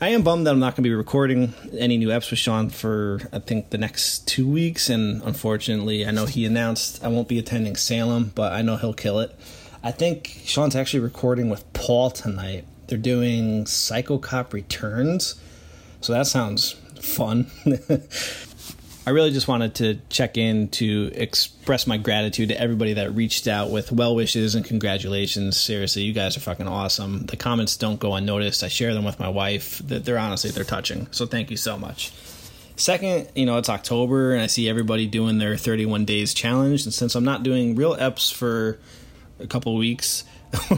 I am bummed that I'm not going to be recording any new eps with Sean for, I think, the next two weeks. And unfortunately, I know he announced I won't be attending Salem, but I know he'll kill it. I think Sean's actually recording with Paul tonight. They're doing Psycho Cop Returns, so that sounds fun. I really just wanted to check in to express my gratitude to everybody that reached out with well wishes and congratulations. Seriously, you guys are fucking awesome. The comments don't go unnoticed. I share them with my wife. They're honestly, they're touching. So thank you so much. Second, you know, it's October, and I see everybody doing their thirty-one days challenge. And since I'm not doing real eps for a couple of weeks,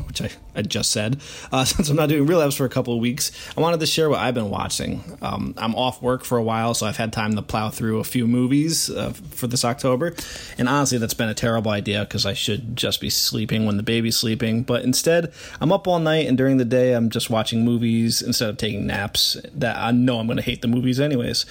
which I, I just said, uh, since I'm not doing real apps for a couple of weeks, I wanted to share what I've been watching. Um, I'm off work for a while, so I've had time to plow through a few movies uh, for this October. And honestly, that's been a terrible idea because I should just be sleeping when the baby's sleeping. But instead, I'm up all night, and during the day, I'm just watching movies instead of taking naps that I know I'm going to hate the movies anyways.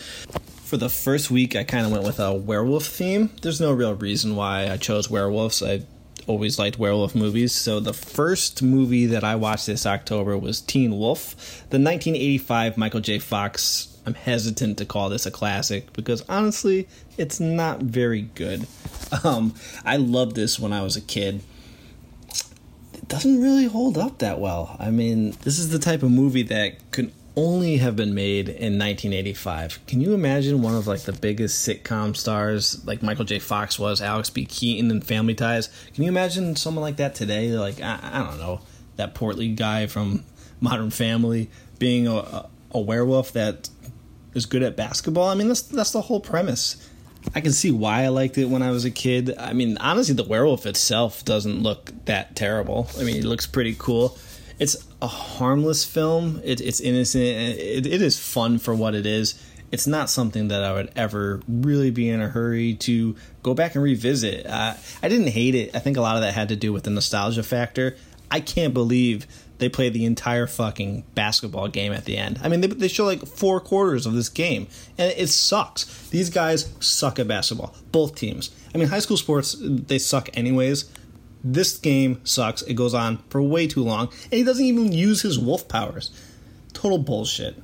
For the first week, I kind of went with a werewolf theme. There's no real reason why I chose werewolves. I always liked werewolf movies, so the first movie that I watched this October was Teen Wolf, the nineteen eighty-five Michael J. Fox. I'm hesitant to call this a classic because honestly, it's not very good. Um, I loved this when I was a kid. It doesn't really hold up that well. I mean, this is the type of movie that could only have been made in nineteen eighty-five. Can you imagine one of like the biggest sitcom stars like Michael J. Fox was, Alex B. Keaton in Family Ties? Can you imagine someone like that today? Like, I, I don't know, that portly guy from Modern Family being a, a, a werewolf that is good at basketball? I mean, that's that's the whole premise. I can see why I liked it when I was a kid. I mean, honestly, the werewolf itself doesn't look that terrible. I mean, it looks pretty cool. It's a harmless film. It, it's innocent. It, it is fun for what it is. it's not something that I would ever really be in a hurry to go back and revisit. Uh, I didn't hate it. I think a lot of that had to do with the nostalgia factor. I can't believe they played the entire fucking basketball game at the end. I mean, they, they show like four quarters of this game, and it sucks. These guys suck at basketball, both teams. I mean, high school sports, they suck anyways. This game sucks. It goes on for way too long, and he doesn't even use his wolf powers. Total bullshit.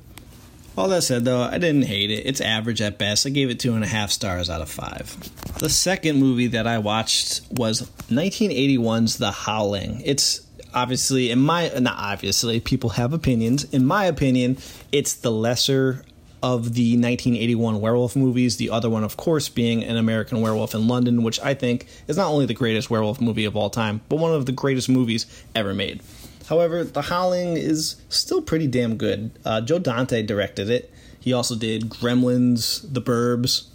All that said, though, I didn't hate it. It's average at best. I gave it two and a half stars out of five. The second movie that I watched was nineteen eighty-one's The Howling. It's obviously, in my, not obviously, people have opinions. In my opinion, it's the lesser of the nineteen eighty-one werewolf movies, the other one, of course, being An American Werewolf in London, which I think is not only the greatest werewolf movie of all time, but one of the greatest movies ever made. However, The Howling is still pretty damn good. Uh, Joe Dante directed it. He also did Gremlins, The Burbs,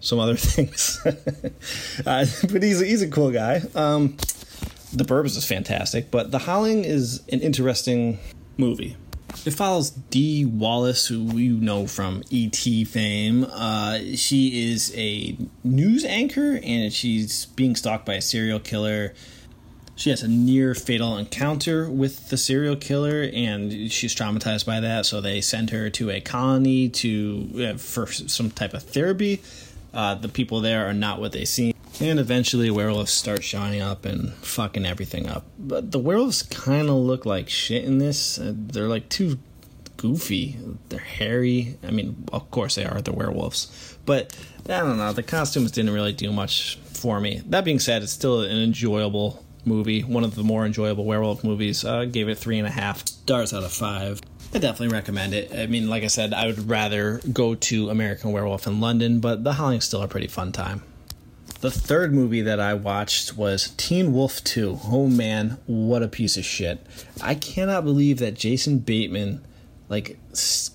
some other things. uh, but he's, he's a cool guy. Um, The Burbs is fantastic, but The Howling is an interesting movie. It follows Dee Wallace, who you know from E T fame. Uh, she is a news anchor, and she's being stalked by a serial killer. She has a near-fatal encounter with the serial killer, and she's traumatized by that, so they send her to a colony to uh, for some type of therapy. Uh, the people there are not what they seem. And eventually werewolves start showing up and fucking everything up. But the werewolves kind of look like shit in this. Uh, they're like too goofy. They're hairy. I mean, of course they are. They're werewolves. But I don't know. The costumes didn't really do much for me. That being said, it's still an enjoyable movie. One of the more enjoyable werewolf movies. I uh, gave it three and a half stars out of five. I definitely recommend it. I mean, like I said, I would rather go to American Werewolf in London, but The Howling's still a pretty fun time. The third movie that I watched was Teen Wolf two. Oh man, what a piece of shit. I cannot believe that Jason Bateman like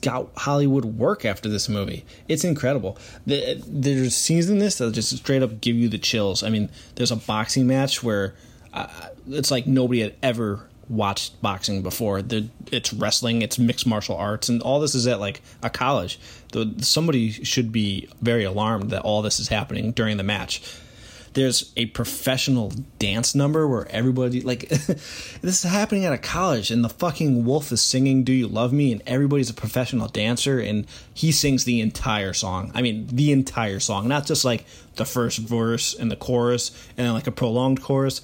got Hollywood work after this movie. It's incredible. There's scenes in this that just straight up give you the chills. I mean, there's a boxing match where uh, it's like nobody had ever watched boxing before. The, it's wrestling, it's mixed martial arts, and all this is at like a college. The, somebody should be very alarmed that all this is happening during the match. There's a professional dance number where everybody like this is happening at a college, and the fucking wolf is singing Do You Love Me, and everybody's a professional dancer, and he sings the entire song. I mean, the entire song, not just like the first verse and the chorus and then like a prolonged chorus.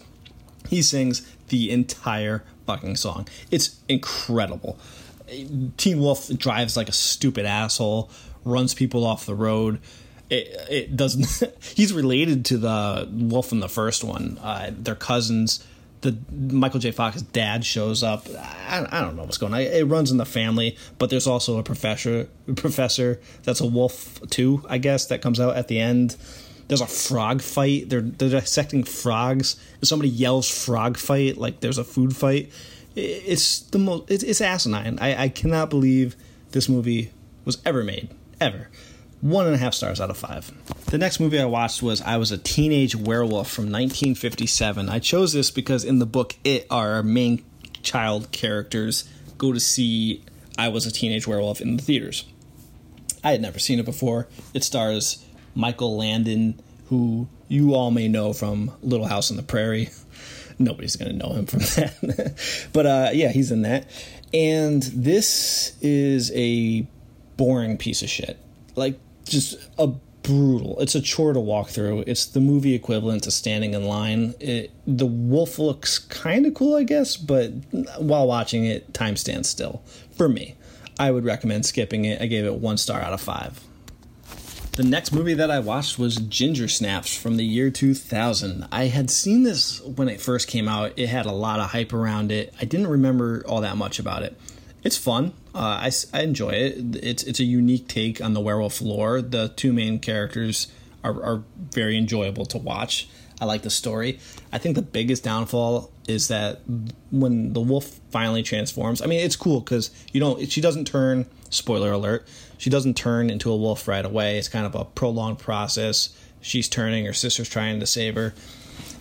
He sings the entire fucking song. It's incredible. Teen Wolf drives like a stupid asshole, runs people off the road. It it doesn't. He's related to the wolf in the first one. Uh, they're cousins. The Michael J. Fox's dad shows up. I, I don't know what's going on. It runs in the family, but there's also a professor professor that's a wolf too, I guess, that comes out at the end. There's a frog fight. They're, they're dissecting frogs. If somebody yells frog fight, like there's a food fight. It's the most. It's, it's asinine. I, I cannot believe this movie was ever made. Ever. One and a half stars out of five. The next movie I watched was I Was a Teenage Werewolf from nineteen fifty-seven. I chose this because in the book It, our main child characters go to see I Was a Teenage Werewolf in the theaters. I had never seen it before. It stars Michael Landon, who you all may know from Little House on the Prairie. Nobody's going to know him from that. But uh, yeah, he's in that. And this is a boring piece of shit. Like, just a brutal. It's a chore to walk through. It's the movie equivalent to standing in line. It, the wolf looks kind of cool, I guess, but while watching it, time stands still. For me, I would recommend skipping it. I gave it one star out of five. The next movie that I watched was Ginger Snaps from the year two thousand. I had seen this when it first came out. It had a lot of hype around it. I didn't remember all that much about it. It's fun. Uh, I, I enjoy it. It's it's a unique take on the werewolf lore. The two main characters are, are very enjoyable to watch. I like the story. I think the biggest downfall is that when the wolf finally transforms, I mean, it's cool because you don't. She doesn't turn. Spoiler alert. She doesn't turn into a wolf right away. It's kind of a prolonged process. She's turning. Her sister's trying to save her.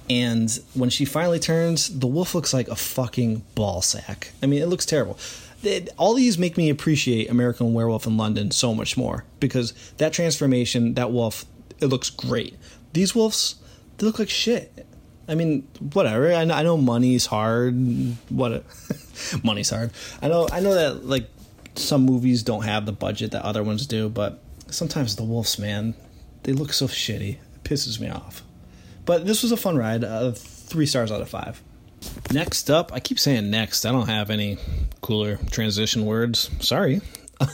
And when she finally turns, the wolf looks like a fucking ball sack. I mean, it looks terrible. It, all these make me appreciate American Werewolf in London so much more, because that transformation, that wolf, it looks great. These wolves, they look like shit. I mean, whatever. I know, I know money's hard. What money's hard. I know. I know that like some movies don't have the budget that other ones do, but sometimes the wolves, man, they look so shitty. It pisses me off. But this was a fun ride. Uh, three stars out of five. Next up, I keep saying next. I don't have any cooler transition words. Sorry.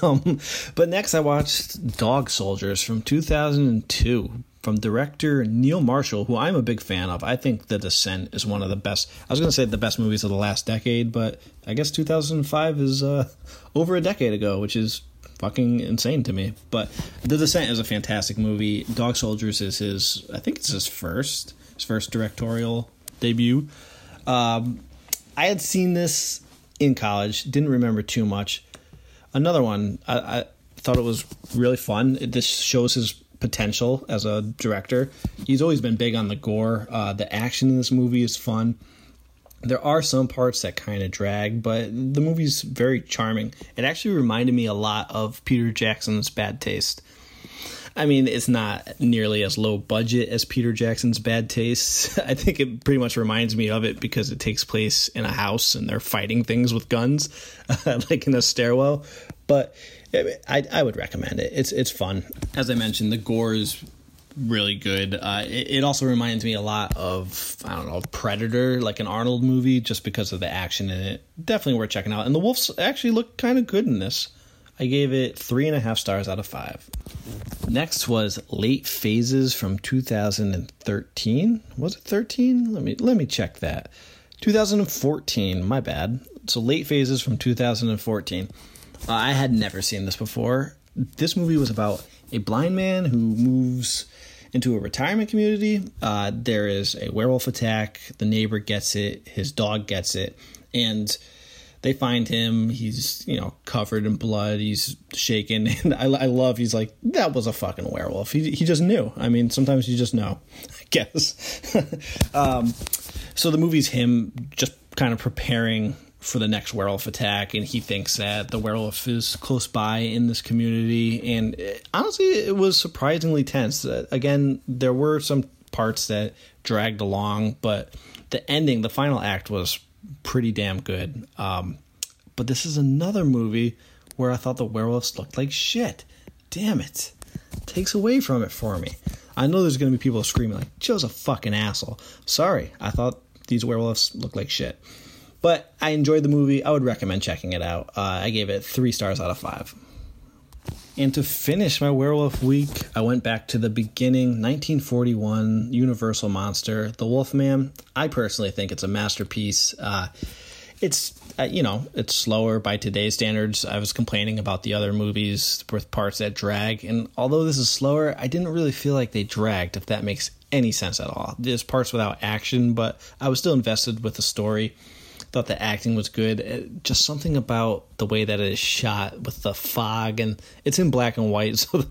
Um, but next I watched Dog Soldiers from two thousand two from director Neil Marshall, who I'm a big fan of. I think The Descent is one of the best. I was going to say the best movies of the last decade, but I guess two thousand five is uh, over a decade ago, which is fucking insane to me. But The Descent is a fantastic movie. Dog Soldiers is his, I think it's his first, his first directorial debut. Um, I had seen this in college, didn't remember too much. Another one, I, I thought it was really fun. It, this shows his potential as a director. He's always been big on the gore. Uh, the action in this movie is fun. There are some parts that kind of drag, but the movie's very charming. It actually reminded me a lot of Peter Jackson's Bad Taste. I mean, it's not nearly as low budget as Peter Jackson's Bad Taste. I think it pretty much reminds me of it because it takes place in a house and they're fighting things with guns, uh, like in a stairwell. But I, I would recommend it. It's it's fun. As I mentioned, the gore is really good. Uh, it, it also reminds me a lot of, I don't know, Predator, like an Arnold movie, just because of the action in it. Definitely worth checking out. And the wolves actually look kind of good in this. I gave it three and a half stars out of five. Next was Late Phases from two thousand thirteen. Was it thirteen? Let me let me check that. two thousand fourteen, my bad. So Late Phases from two thousand fourteen. Uh, I had never seen this before. This movie was about a blind man who moves into a retirement community. Uh, there is a werewolf attack. The neighbor gets it. His dog gets it. And they find him. He's, you know, covered in blood. He's shaken. And I, I love, he's like, that was a fucking werewolf. He he just knew. I mean, sometimes you just know, I guess. um, so the movie's him just kind of preparing for the next werewolf attack. And he thinks that the werewolf is close by in this community. And it, honestly, it was surprisingly tense. Uh, again, there were some parts that dragged along, but the ending, the final act was pretty damn good. Um, but this is another movie where I thought the werewolves looked like shit. Damn it. It takes away from it for me. I know there's going to be people screaming like, Joe's a fucking asshole. Sorry. I thought these werewolves looked like shit. But I enjoyed the movie. I would recommend checking it out. Uh, I gave it three stars out of five. And to finish my werewolf week, I went back to the beginning, nineteen forty-one, Universal Monster, The Wolfman. I personally think it's a masterpiece. Uh, it's, uh, you know, it's slower by today's standards. I was complaining about the other movies with parts that drag. And although this is slower, I didn't really feel like they dragged, if that makes any sense at all. There's parts without action, but I was still invested with the story. Thought the acting was good. It, just something about the way that it is shot with the fog, and it's in black and white, so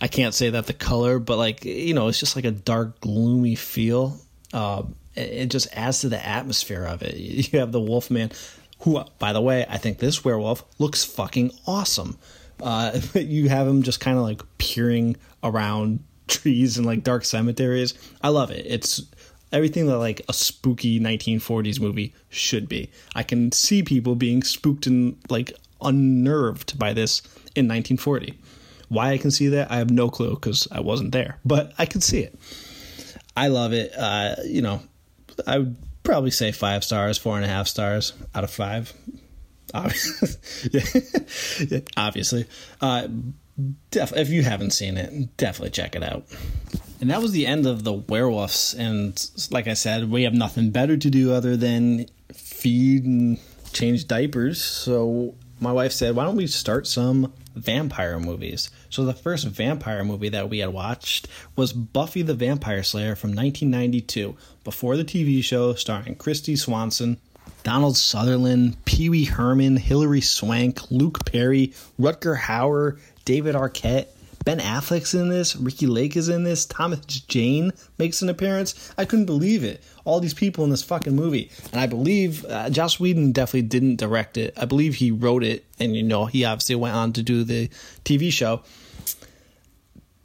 I can't say that the color, but like, you know, it's just like a dark, gloomy feel. Uh, it, it just adds to the atmosphere of it. You have the Wolfman, who, by the way, I think this werewolf looks fucking awesome. Uh, you have him just kind of like peering around trees and like dark cemeteries. I love it. It's everything that like a spooky nineteen forties movie should be. I can see people being spooked and like unnerved by this in nineteen forty. Why I can see that, I have no clue because I wasn't there, but I can see it. I love it. Uh, you know, I would probably say five stars, four and a half stars out of five. Obviously, obviously. Uh, def- if you haven't seen it, definitely check it out. And that was the end of the werewolves. And like I said, we have nothing better to do other than feed and change diapers. So my wife said, why don't we start some vampire movies? So the first vampire movie that we had watched was Buffy the Vampire Slayer from nineteen ninety-two, before the T V show, starring Christy Swanson, Donald Sutherland, Pee Wee Herman, Hilary Swank, Luke Perry, Rutger Hauer, David Arquette, Ben Affleck's in this. Ricky Lake is in this. Thomas Jane makes an appearance. I couldn't believe it. All these people in this fucking movie. And I believe uh, Joss Whedon definitely didn't direct it. I believe he wrote it. And, you know, he obviously went on to do the T V show.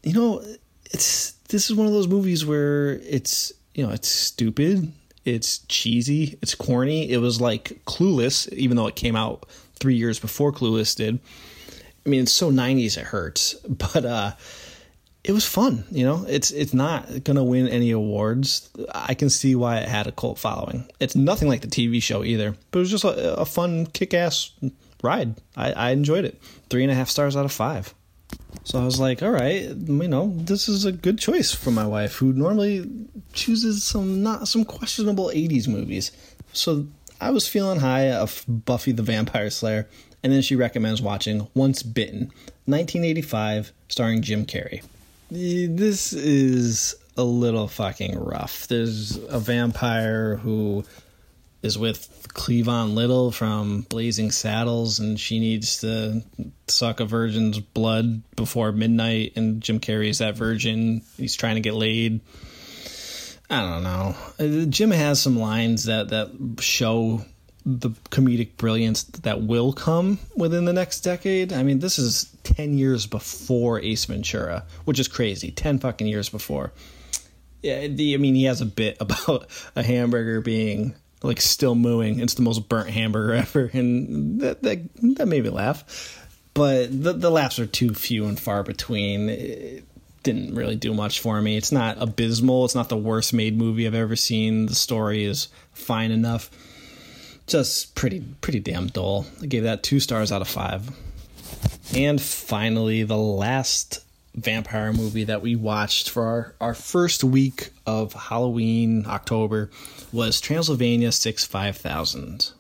You know, it's this is one of those movies where it's, you know, it's stupid. It's cheesy. It's corny. It was like Clueless, even though it came out three years before Clueless did. I mean, it's so nineties it hurts, but uh, it was fun. You know, it's it's not going to win any awards. I can see why it had a cult following. It's nothing like the T V show either, but it was just a, a fun, kick-ass ride. I, I enjoyed it. Three and a half stars out of five. So I was like, all right, you know, this is a good choice for my wife, who normally chooses some not some questionable eighties movies. So I was feeling high of Buffy the Vampire Slayer. And then she recommends watching Once Bitten, nineteen eighty-five, starring Jim Carrey. This is a little fucking rough. There's a vampire who is with Cleavon Little from Blazing Saddles, and she needs to suck a virgin's blood before midnight, and Jim Carrey is that virgin. He's trying to get laid. I don't know. Jim has some lines that, that show the comedic brilliance that will come within the next decade. I mean, this is ten years before Ace Ventura, which is crazy. ten fucking years before. Yeah, the, I mean, he has a bit about a hamburger being like still mooing. It's the most burnt hamburger ever. And that that, that made me laugh. But the, the laughs are too few and far between. It didn't really do much for me. It's not abysmal. It's not the worst made movie I've ever seen. The story is fine enough. Just pretty pretty damn dull. I gave that two stars out of five. And finally, the last vampire movie that we watched for our, our first week of Halloween, October, was Transylvania six five thousand.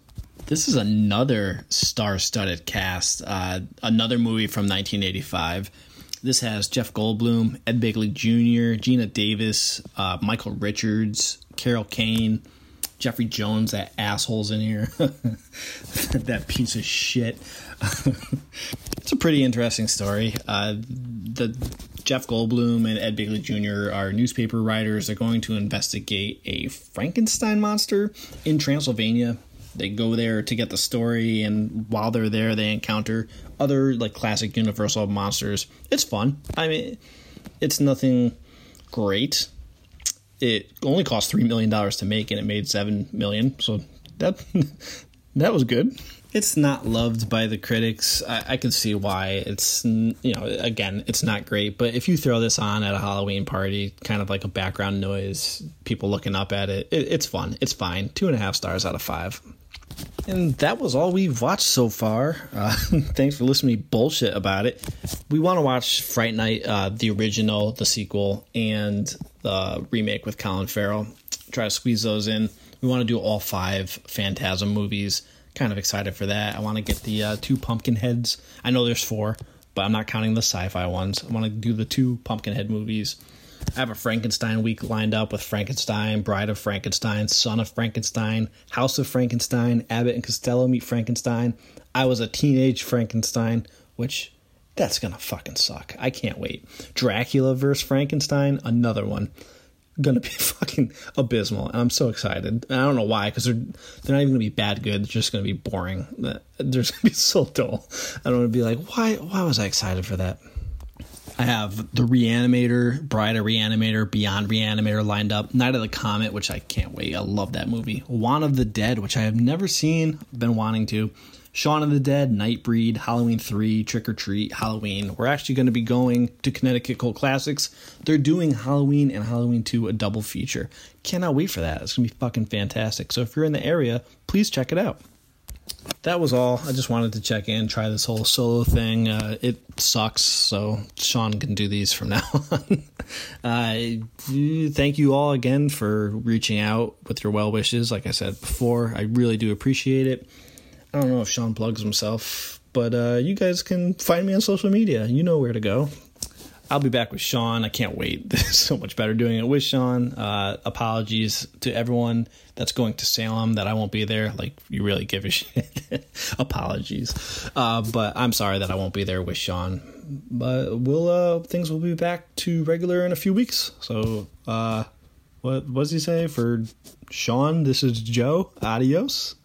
This is another star-studded cast, uh, another movie from nineteen eighty-five. This has Jeff Goldblum, Ed Begley Junior, Gina Davis, uh, Michael Richards, Carol Kane, Jeffrey Jones, that asshole's in here. That piece of shit. It's a pretty interesting story. Uh, the Jeff Goldblum and Ed Begley Junior are newspaper writers. They're going to investigate a Frankenstein monster in Transylvania. They go there to get the story, and while they're there, they encounter other like classic Universal monsters. It's fun. I mean, it's nothing great. It only cost three million dollars to make, and it made seven million dollars, so that that was good. It's not loved by the critics. I, I can see why. It's, you know, again, it's not great, but if you throw this on at a Halloween party, kind of like a background noise, people looking up at it, it it's fun. It's fine. Two and a half stars out of five. And that was all we've watched so far. Uh, thanks for listening to me bullshit about it. We want to watch Fright Night, uh, the original, the sequel, and the remake with Colin Farrell. Try to squeeze those in. We want to do all five Phantasm movies. Kind of excited for that. I want to get the uh, two Pumpkinheads. I know there's four, but I'm not counting the sci-fi ones. I want to do the two Pumpkinhead movies. I have a Frankenstein week lined up with Frankenstein, Bride of Frankenstein, Son of Frankenstein, House of Frankenstein, Abbott and Costello, Meet Frankenstein. I was a teenage Frankenstein, which that's going to fucking suck. I can't wait. Dracula versus Frankenstein, another one. Going to be fucking abysmal. And I'm so excited. And I don't know why, because they're, they're not even going to be bad good. They're just going to be boring. They're going to be so dull. I don't want to be like, why, why was I excited for that? I have The Reanimator, Bride of Reanimator, Beyond Reanimator lined up. Night of the Comet, which I can't wait. I love that movie. Dawn of the Dead, which I have never seen. Been wanting to. Shaun of the Dead, Nightbreed, Halloween three, Trick or Treat, Halloween. We're actually going to be going to Connecticut Cult Classics. They're doing Halloween and Halloween two, a double feature. Cannot wait for that. It's going to be fucking fantastic. So if you're in the area, please check it out. That was all. I just wanted to check in, try this whole solo thing. Uh, it sucks, so Sean can do these from now on. uh, thank you all again for reaching out with your well wishes. Like I said before, I really do appreciate it. I don't know if Sean plugs himself, but uh, you guys can find me on social media. You know where to go. I'll be back with Sean. I can't wait. This is so much better doing it with Sean. Uh, apologies to everyone that's going to Salem that I won't be there. Like, you really give a shit. Apologies. Uh, but I'm sorry that I won't be there with Sean. but we'll uh, things will be back to regular in a few weeks. So uh, what, what does he say? For Sean, this is Joe. Adios.